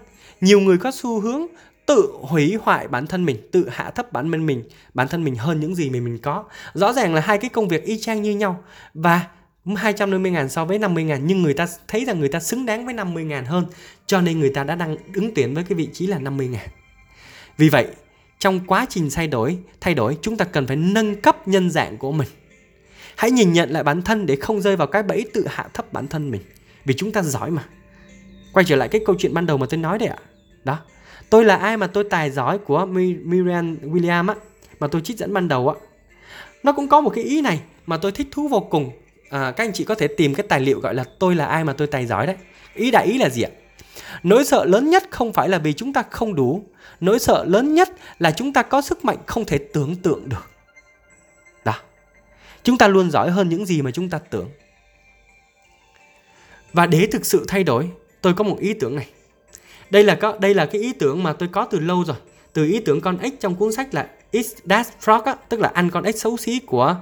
nhiều người có xu hướng tự hủy hoại bản thân mình, tự hạ thấp bản thân mình hơn những gì mình có. Rõ ràng là hai cái công việc y chang như nhau, và 250.000 so với 50.000, nhưng người ta thấy rằng người ta xứng đáng với 50.000 hơn, cho nên người ta đã đang ứng tuyển với cái vị trí là 50.000. Vì vậy, trong quá trình thay đổi, chúng ta cần phải nâng cấp nhân dạng của mình. Hãy nhìn nhận lại bản thân để không rơi vào cái bẫy tự hạ thấp bản thân mình, vì chúng ta giỏi mà. Quay trở lại cái câu chuyện ban đầu mà tôi nói đấy ạ. Đó, tôi là ai mà tôi tài giỏi của Marianne Williamson á, mà tôi trích dẫn ban đầu á. Nó cũng có một cái ý này mà tôi thích thú vô cùng. Các anh chị có thể tìm cái tài liệu gọi là tôi là ai mà tôi tài giỏi đấy. Ý đại ý là gì ạ? Nỗi sợ lớn nhất không phải là vì chúng ta không đủ. Nỗi sợ lớn nhất là chúng ta có sức mạnh không thể tưởng tượng được. Đó. Chúng ta luôn giỏi hơn những gì mà chúng ta tưởng. Và để thực sự thay đổi, tôi có một ý tưởng này. Đây là cái ý tưởng mà tôi có từ lâu rồi. Từ ý tưởng con ếch trong cuốn sách là It's That Frog á, tức là ăn con ếch xấu xí của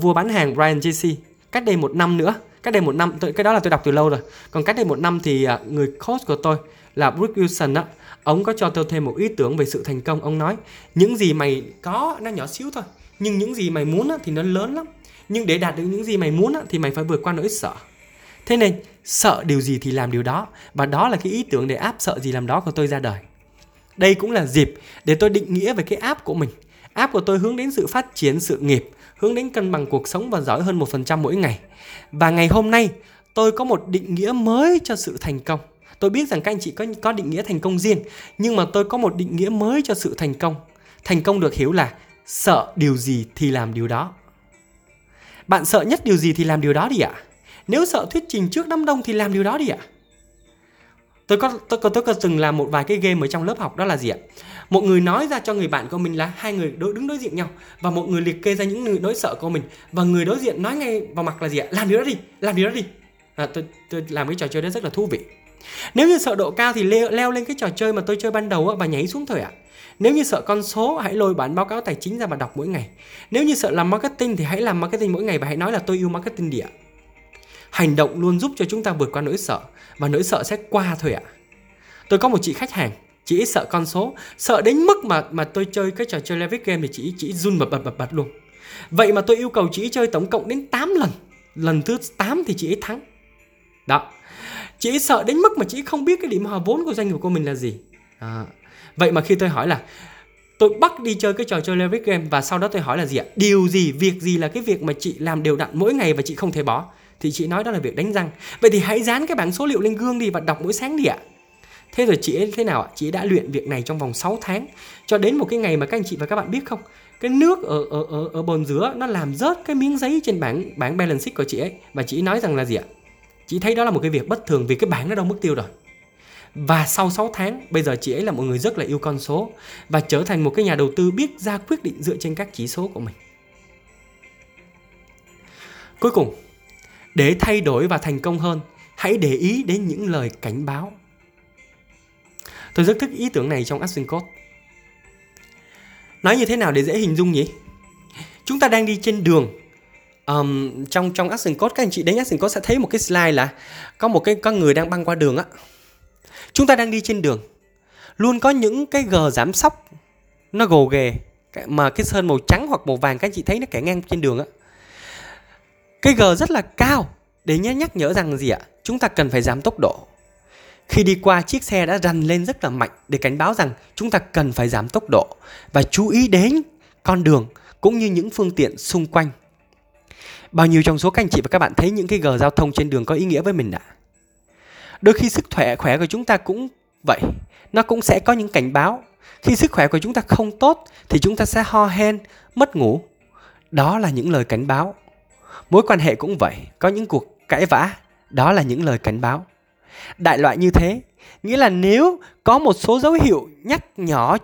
vua bán hàng Brian Tracy. Cách đây một năm nữa. Cái đó là tôi đọc từ lâu rồi. Còn cách đây một năm thì người coach của tôi là Brooke Wilson đó, ông có cho tôi thêm một ý tưởng về sự thành công. Ông nói những gì mày có nó nhỏ xíu thôi, nhưng những gì mày muốn thì nó lớn lắm. Nhưng để đạt được những gì mày muốn thì mày phải vượt qua nỗi sợ. Thế nên sợ điều gì thì làm điều đó. Và đó là cái ý tưởng để app Sợ Gì Làm Đó của tôi ra đời. Đây cũng là dịp để tôi định nghĩa về cái app của mình. App của tôi hướng đến sự phát triển sự nghiệp, hướng đến cân bằng cuộc sống và giỏi hơn 1% mỗi ngày. Và ngày hôm nay, tôi có một định nghĩa mới cho sự thành công. Tôi biết rằng các anh chị có định nghĩa thành công riêng, nhưng mà tôi có một định nghĩa mới cho sự thành công. Thành công được hiểu là sợ điều gì thì làm điều đó. Bạn sợ nhất điều gì thì làm điều đó đi ạ. Nếu sợ thuyết trình trước đám đông thì làm điều đó đi ạ. Tôi có từng làm một vài cái game ở trong lớp học, đó là gì ạ? Một người nói ra cho người bạn của mình là hai người đứng đối diện nhau và một người liệt kê ra những nỗi sợ của mình và người đối diện nói ngay vào mặt là gì ạ? Làm điều đó đi, làm điều đó đi. Tôi làm cái trò chơi đó rất là thú vị. Nếu như sợ độ cao thì leo lên cái trò chơi mà tôi chơi ban đầu và nhảy xuống thôi ạ. Nếu như sợ con số, hãy lôi bản báo cáo tài chính ra và đọc mỗi ngày. Nếu như sợ làm marketing thì hãy làm marketing mỗi ngày và hãy nói là tôi yêu marketing đi ạ. Hành động luôn giúp cho chúng ta vượt qua nỗi sợ và nỗi sợ sẽ qua thôi ạ. Tôi có một chị khách hàng, chị ấy sợ con số, sợ đến mức mà tôi chơi cái trò chơi Levic Game thì chị run bật luôn. Vậy mà tôi yêu cầu chị ấy chơi tổng cộng đến 8 lần. Lần thứ 8 thì chị ấy thắng. Đó. Chị ấy sợ đến mức mà chị ấy không biết cái điểm hòa vốn của doanh nghiệp của mình là gì. Vậy mà khi tôi hỏi là tôi bắt đi chơi cái trò chơi Levic Game và sau đó tôi hỏi là gì ạ? Điều gì, việc gì là cái việc mà chị làm đều đặn mỗi ngày và chị không thể bỏ? Thì chị nói đó là việc đánh răng. Vậy thì hãy dán cái bảng số liệu lên gương đi và đọc mỗi sáng đi ạ. Thế rồi chị ấy thế nào ạ? Chị ấy đã luyện việc này trong vòng 6 tháng. Cho đến một cái ngày mà các anh chị và các bạn biết không? Cái nước ở bồn rửa nó làm rớt cái miếng giấy trên bảng balance sheet của chị ấy. Và chị ấy nói rằng là gì ạ? Chị thấy đó là một cái việc bất thường vì cái bảng nó đâu mất tiêu rồi. Và sau 6 tháng, bây giờ chị ấy là một người rất là yêu con số và trở thành một cái nhà đầu tư biết ra quyết định dựa trên các chỉ số của mình. Cuối cùng, để thay đổi và thành công hơn, hãy để ý đến những lời cảnh báo. Tôi rất thích ý tưởng này trong Action Code. Nói như thế nào để dễ hình dung nhỉ? Chúng ta đang đi trên đường. Trong Action Code, các anh chị đến Action Code sẽ thấy một cái slide là có một cái con người đang băng qua đường á. Chúng ta đang đi trên đường. Luôn có những cái gờ giảm sóc nó gồ ghề mà cái sơn màu trắng hoặc màu vàng các anh chị thấy nó kẻ ngang trên đường á. Cái G rất là cao để nhắc nhở rằng gì ạ? Chúng ta cần phải giảm tốc độ. Khi đi qua, chiếc xe đã rằn lên rất là mạnh để cảnh báo rằng chúng ta cần phải giảm tốc độ và chú ý đến con đường cũng như những phương tiện xung quanh. Bao nhiêu trong số các anh chị và các bạn thấy những cái G giao thông trên đường có ý nghĩa với mình ạ? Đôi khi sức khỏe của chúng ta cũng vậy. Nó cũng sẽ có những cảnh báo. Khi sức khỏe của chúng ta không tốt thì chúng ta sẽ ho hen, mất ngủ. Đó là những lời cảnh báo. Mối quan hệ cũng vậy, có những cuộc cãi vã, đó là những lời cảnh báo. Đại loại như thế, nghĩa là nếu có một số dấu hiệu nhắc nhở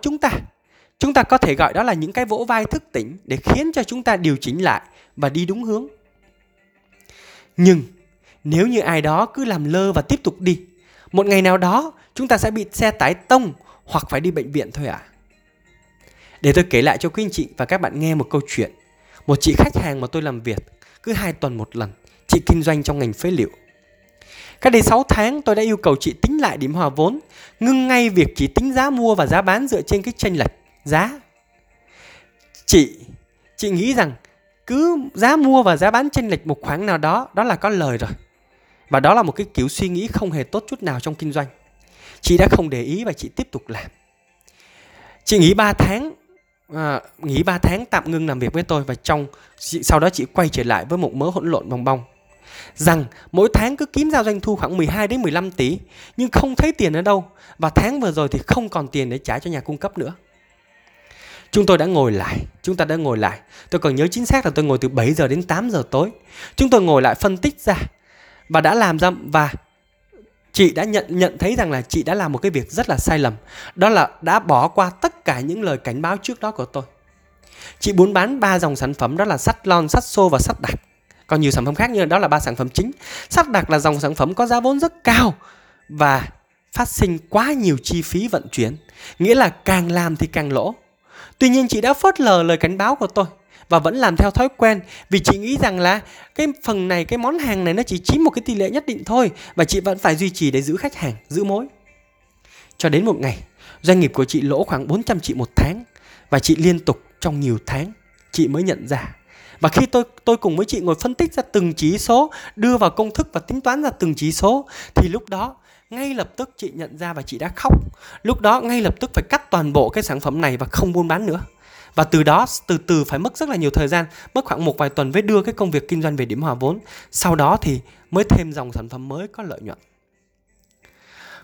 chúng ta có thể gọi đó là những cái vỗ vai thức tỉnh để khiến cho chúng ta điều chỉnh lại và đi đúng hướng. Nhưng nếu như ai đó cứ làm lơ và tiếp tục đi, một ngày nào đó chúng ta sẽ bị xe tải tông hoặc phải đi bệnh viện thôi ạ. Để tôi kể lại cho quý anh chị và các bạn nghe một câu chuyện. Một chị khách hàng mà tôi làm việc cứ 2 tuần một lần, chị kinh doanh trong ngành phế liệu. Cách đây 6 tháng tôi đã yêu cầu chị tính lại điểm hòa vốn, ngưng ngay việc chỉ tính giá mua và giá bán dựa trên cái chênh lệch giá. Chị nghĩ rằng cứ giá mua và giá bán chênh lệch một khoảng nào đó, đó là có lời rồi. Và đó là một cái kiểu suy nghĩ không hề tốt chút nào trong kinh doanh. Chị đã không để ý và chị tiếp tục làm. Chị nghĩ 3 tháng nghỉ 3 tháng tạm ngưng làm việc với tôi, và sau đó chị quay trở lại với một mớ hỗn lộn bong bong. Rằng mỗi tháng cứ kiếm ra doanh thu khoảng 12 đến 15 tỷ nhưng không thấy tiền ở đâu, và tháng vừa rồi thì không còn tiền để trả cho nhà cung cấp nữa. Chúng ta đã ngồi lại. Tôi còn nhớ chính xác là tôi ngồi từ 7 giờ đến 8 giờ tối. Chúng tôi ngồi lại phân tích ra và đã làm ra, và chị đã nhận thấy rằng là chị đã làm một cái việc rất là sai lầm. Đó là đã bỏ qua tất cả những lời cảnh báo trước đó của tôi. Chị muốn bán 3 dòng sản phẩm, đó là sắt lon, sắt xô và sắt đặc. Còn nhiều sản phẩm khác, nhưng đó là 3 sản phẩm chính. Sắt đặc là dòng sản phẩm có giá vốn rất cao và phát sinh quá nhiều chi phí vận chuyển, nghĩa là càng làm thì càng lỗ. Tuy nhiên chị đã phớt lờ lời cảnh báo của tôi và vẫn làm theo thói quen, vì chị nghĩ rằng là cái phần này, cái món hàng này nó chỉ chiếm một cái tỷ lệ nhất định thôi, và chị vẫn phải duy trì để giữ khách hàng, giữ mối. Cho đến một ngày, doanh nghiệp của chị lỗ khoảng 400 triệu một tháng, và chị liên tục trong nhiều tháng chị mới nhận ra. Và khi tôi cùng với chị ngồi phân tích ra từng chỉ số, đưa vào công thức và tính toán ra từng chỉ số, thì lúc đó ngay lập tức chị nhận ra và chị đã khóc. Lúc đó ngay lập tức phải cắt toàn bộ cái sản phẩm này và không buôn bán nữa. Và từ đó từ từ phải mất rất là nhiều thời gian, mất khoảng một vài tuần mới đưa cái công việc kinh doanh về điểm hòa vốn. Sau đó thì mới thêm dòng sản phẩm mới có lợi nhuận.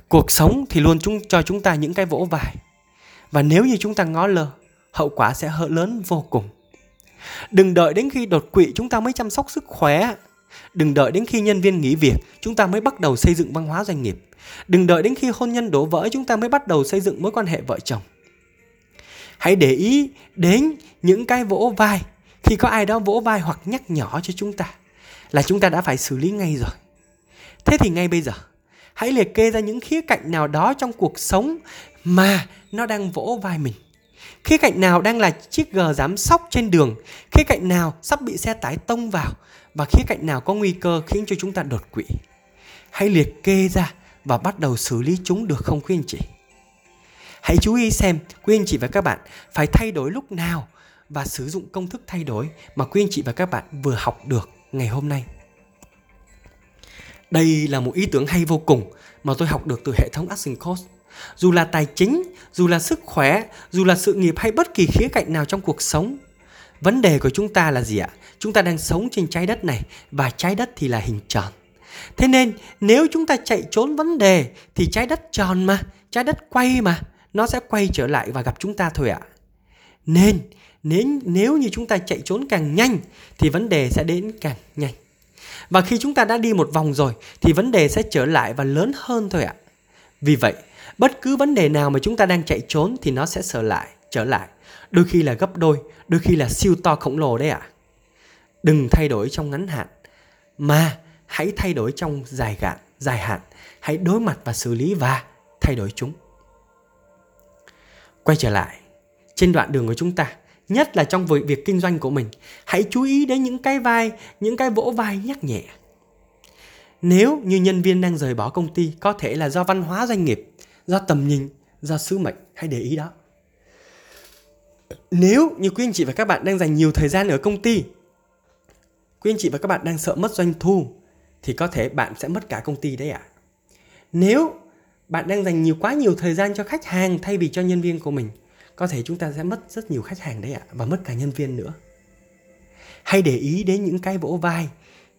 Cuộc sống thì luôn cho chúng ta những cái vỗ vai, và nếu như chúng ta ngó lơ, hậu quả sẽ lớn vô cùng. Đừng đợi đến khi đột quỵ chúng ta mới chăm sóc sức khỏe. Đừng đợi đến khi nhân viên nghỉ việc chúng ta mới bắt đầu xây dựng văn hóa doanh nghiệp. Đừng đợi đến khi hôn nhân đổ vỡ chúng ta mới bắt đầu xây dựng mối quan hệ vợ chồng. Hãy để ý đến những cái vỗ vai. Khi có ai đó vỗ vai hoặc nhắc nhở cho chúng ta là chúng ta đã phải xử lý ngay rồi. Thế thì ngay bây giờ, hãy liệt kê ra những khía cạnh nào đó trong cuộc sống mà nó đang vỗ vai mình. Khía cạnh nào đang là chiếc gờ giám sóc trên đường, khía cạnh nào sắp bị xe tải tông vào, và khía cạnh nào có nguy cơ khiến cho chúng ta đột quỵ. Hãy liệt kê ra và bắt đầu xử lý chúng được không quý anh chị? Hãy chú ý xem quý anh chị và các bạn phải thay đổi lúc nào, và sử dụng công thức thay đổi mà quý anh chị và các bạn vừa học được ngày hôm nay. Đây là một ý tưởng hay vô cùng mà tôi học được từ hệ thống Action Code. Dù là tài chính, dù là sức khỏe, dù là sự nghiệp hay bất kỳ khía cạnh nào trong cuộc sống. Vấn đề của chúng ta là gì ạ? Chúng ta đang sống trên trái đất này, và trái đất thì là hình tròn. Thế nên nếu chúng ta chạy trốn vấn đề thì trái đất tròn mà, trái đất quay mà, nó sẽ quay trở lại và gặp chúng ta thôi ạ. Nên nếu như chúng ta chạy trốn càng nhanh thì vấn đề sẽ đến càng nhanh. Và khi chúng ta đã đi một vòng rồi thì vấn đề sẽ trở lại và lớn hơn thôi ạ. Vì vậy, bất cứ vấn đề nào mà chúng ta đang chạy trốn thì nó sẽ trở lại. Đôi khi là gấp đôi, đôi khi là siêu to khổng lồ đấy ạ. Đừng thay đổi trong ngắn hạn, mà hãy thay đổi trong dài hạn. Hãy đối mặt và xử lý và thay đổi chúng. Quay trở lại, trên đoạn đường của chúng ta, nhất là trong việc kinh doanh của mình, hãy chú ý đến những cái vỗ vai nhắc nhẹ. Nếu như nhân viên đang rời bỏ công ty, có thể là do văn hóa doanh nghiệp, do tầm nhìn, do sứ mệnh, hãy để ý đó. Nếu như quý anh chị và các bạn đang dành nhiều thời gian ở công ty, quý anh chị và các bạn đang sợ mất doanh thu, thì có thể bạn sẽ mất cả công ty đấy ạ. Nếu bạn đang dành quá nhiều thời gian cho khách hàng thay vì cho nhân viên của mình, có thể chúng ta sẽ mất rất nhiều khách hàng đấy ạ, và mất cả nhân viên nữa. Hãy để ý đến những cái vỗ vai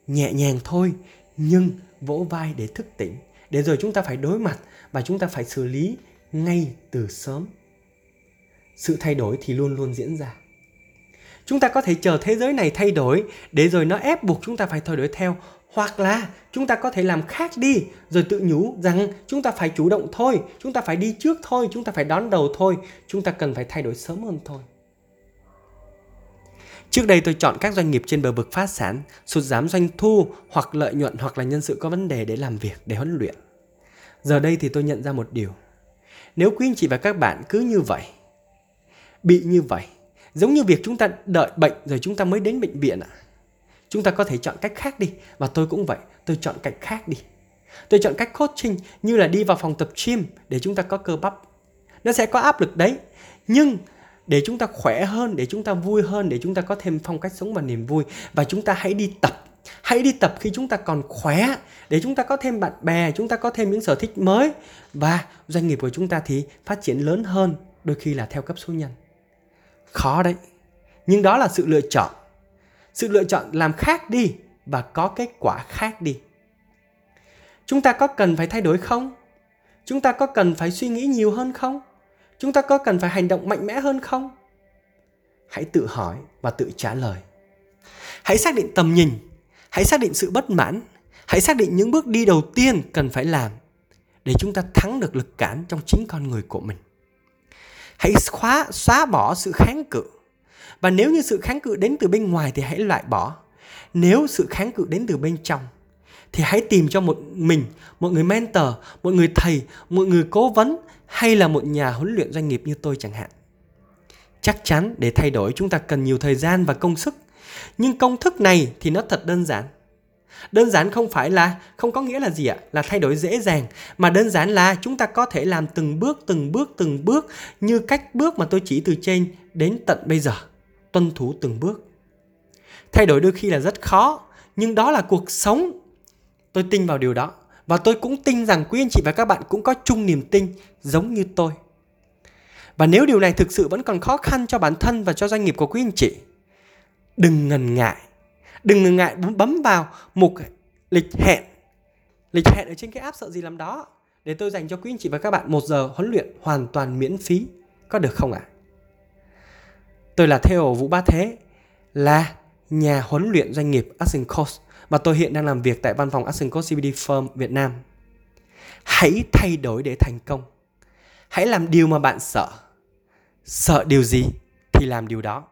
nhẹ nhàng thôi, nhưng vỗ vai để thức tỉnh, để rồi chúng ta phải đối mặt và chúng ta phải xử lý ngay từ sớm. Sự thay đổi thì luôn luôn diễn ra. Chúng ta có thể chờ thế giới này thay đổi để rồi nó ép buộc chúng ta phải thay đổi theo, hoặc là chúng ta có thể làm khác đi rồi tự nhủ rằng chúng ta phải chủ động thôi, chúng ta phải đi trước thôi, chúng ta phải đón đầu thôi, chúng ta cần phải thay đổi sớm hơn thôi. Trước đây tôi chọn các doanh nghiệp trên bờ vực phá sản, sụt giảm doanh thu hoặc lợi nhuận, hoặc là nhân sự có vấn đề để làm việc, để huấn luyện. Giờ đây thì tôi nhận ra một điều. Nếu quý anh chị và các bạn cứ như vậy, bị như vậy, giống như việc chúng ta đợi bệnh rồi chúng ta mới đến bệnh viện ạ. Chúng ta có thể chọn cách khác đi, và tôi cũng vậy, tôi chọn cách khác đi. Tôi chọn cách coaching, như là đi vào phòng tập gym để chúng ta có cơ bắp. Nó sẽ có áp lực đấy, nhưng để chúng ta khỏe hơn, để chúng ta vui hơn, để chúng ta có thêm phong cách sống và niềm vui. Và chúng ta hãy đi tập. Hãy đi tập khi chúng ta còn khỏe, để chúng ta có thêm bạn bè, chúng ta có thêm những sở thích mới. Và doanh nghiệp của chúng ta thì phát triển lớn hơn, đôi khi là theo cấp số nhân. Khó đấy. Nhưng đó là sự lựa chọn. Sự lựa chọn làm khác đi và có kết quả khác đi. Chúng ta có cần phải thay đổi không? Chúng ta có cần phải suy nghĩ nhiều hơn không? Chúng ta có cần phải hành động mạnh mẽ hơn không? Hãy tự hỏi và tự trả lời. Hãy xác định tầm nhìn. Hãy xác định sự bất mãn. Hãy xác định những bước đi đầu tiên cần phải làm để chúng ta thắng được lực cản trong chính con người của mình. Hãy xóa bỏ sự kháng cự. Và nếu như sự kháng cự đến từ bên ngoài thì hãy loại bỏ. Nếu sự kháng cự đến từ bên trong thì hãy tìm cho một người mentor, một người thầy, một người cố vấn hay là một nhà huấn luyện doanh nghiệp như tôi chẳng hạn. Chắc chắn để thay đổi chúng ta cần nhiều thời gian và công sức. Nhưng công thức này thì nó thật đơn giản. Đơn giản không có nghĩa là gì ạ? Là thay đổi dễ dàng. Mà đơn giản là chúng ta có thể làm từng bước như cách bước mà tôi chỉ từ trên đến tận bây giờ. Tuân thủ từng bước. Thay đổi đôi khi là rất khó, nhưng đó là cuộc sống. Tôi tin vào điều đó. Và tôi cũng tin rằng quý anh chị và các bạn cũng có chung niềm tin giống như tôi. Và nếu điều này thực sự vẫn còn khó khăn cho bản thân và cho doanh nghiệp của quý anh chị, đừng ngần ngại. Đừng ngần ngại bấm vào mục lịch hẹn ở trên cái app Sợ Gì Làm Đó để tôi dành cho quý anh chị và các bạn 1 giờ huấn luyện hoàn toàn miễn phí. Có được không ạ? Tôi là Theo Vũ Bá Thế, là nhà huấn luyện doanh nghiệp Action Coach và tôi hiện đang làm việc tại văn phòng Action Coach CBD Firm Việt Nam. Hãy thay đổi để thành công. Hãy làm điều mà bạn sợ. Sợ điều gì thì làm điều đó.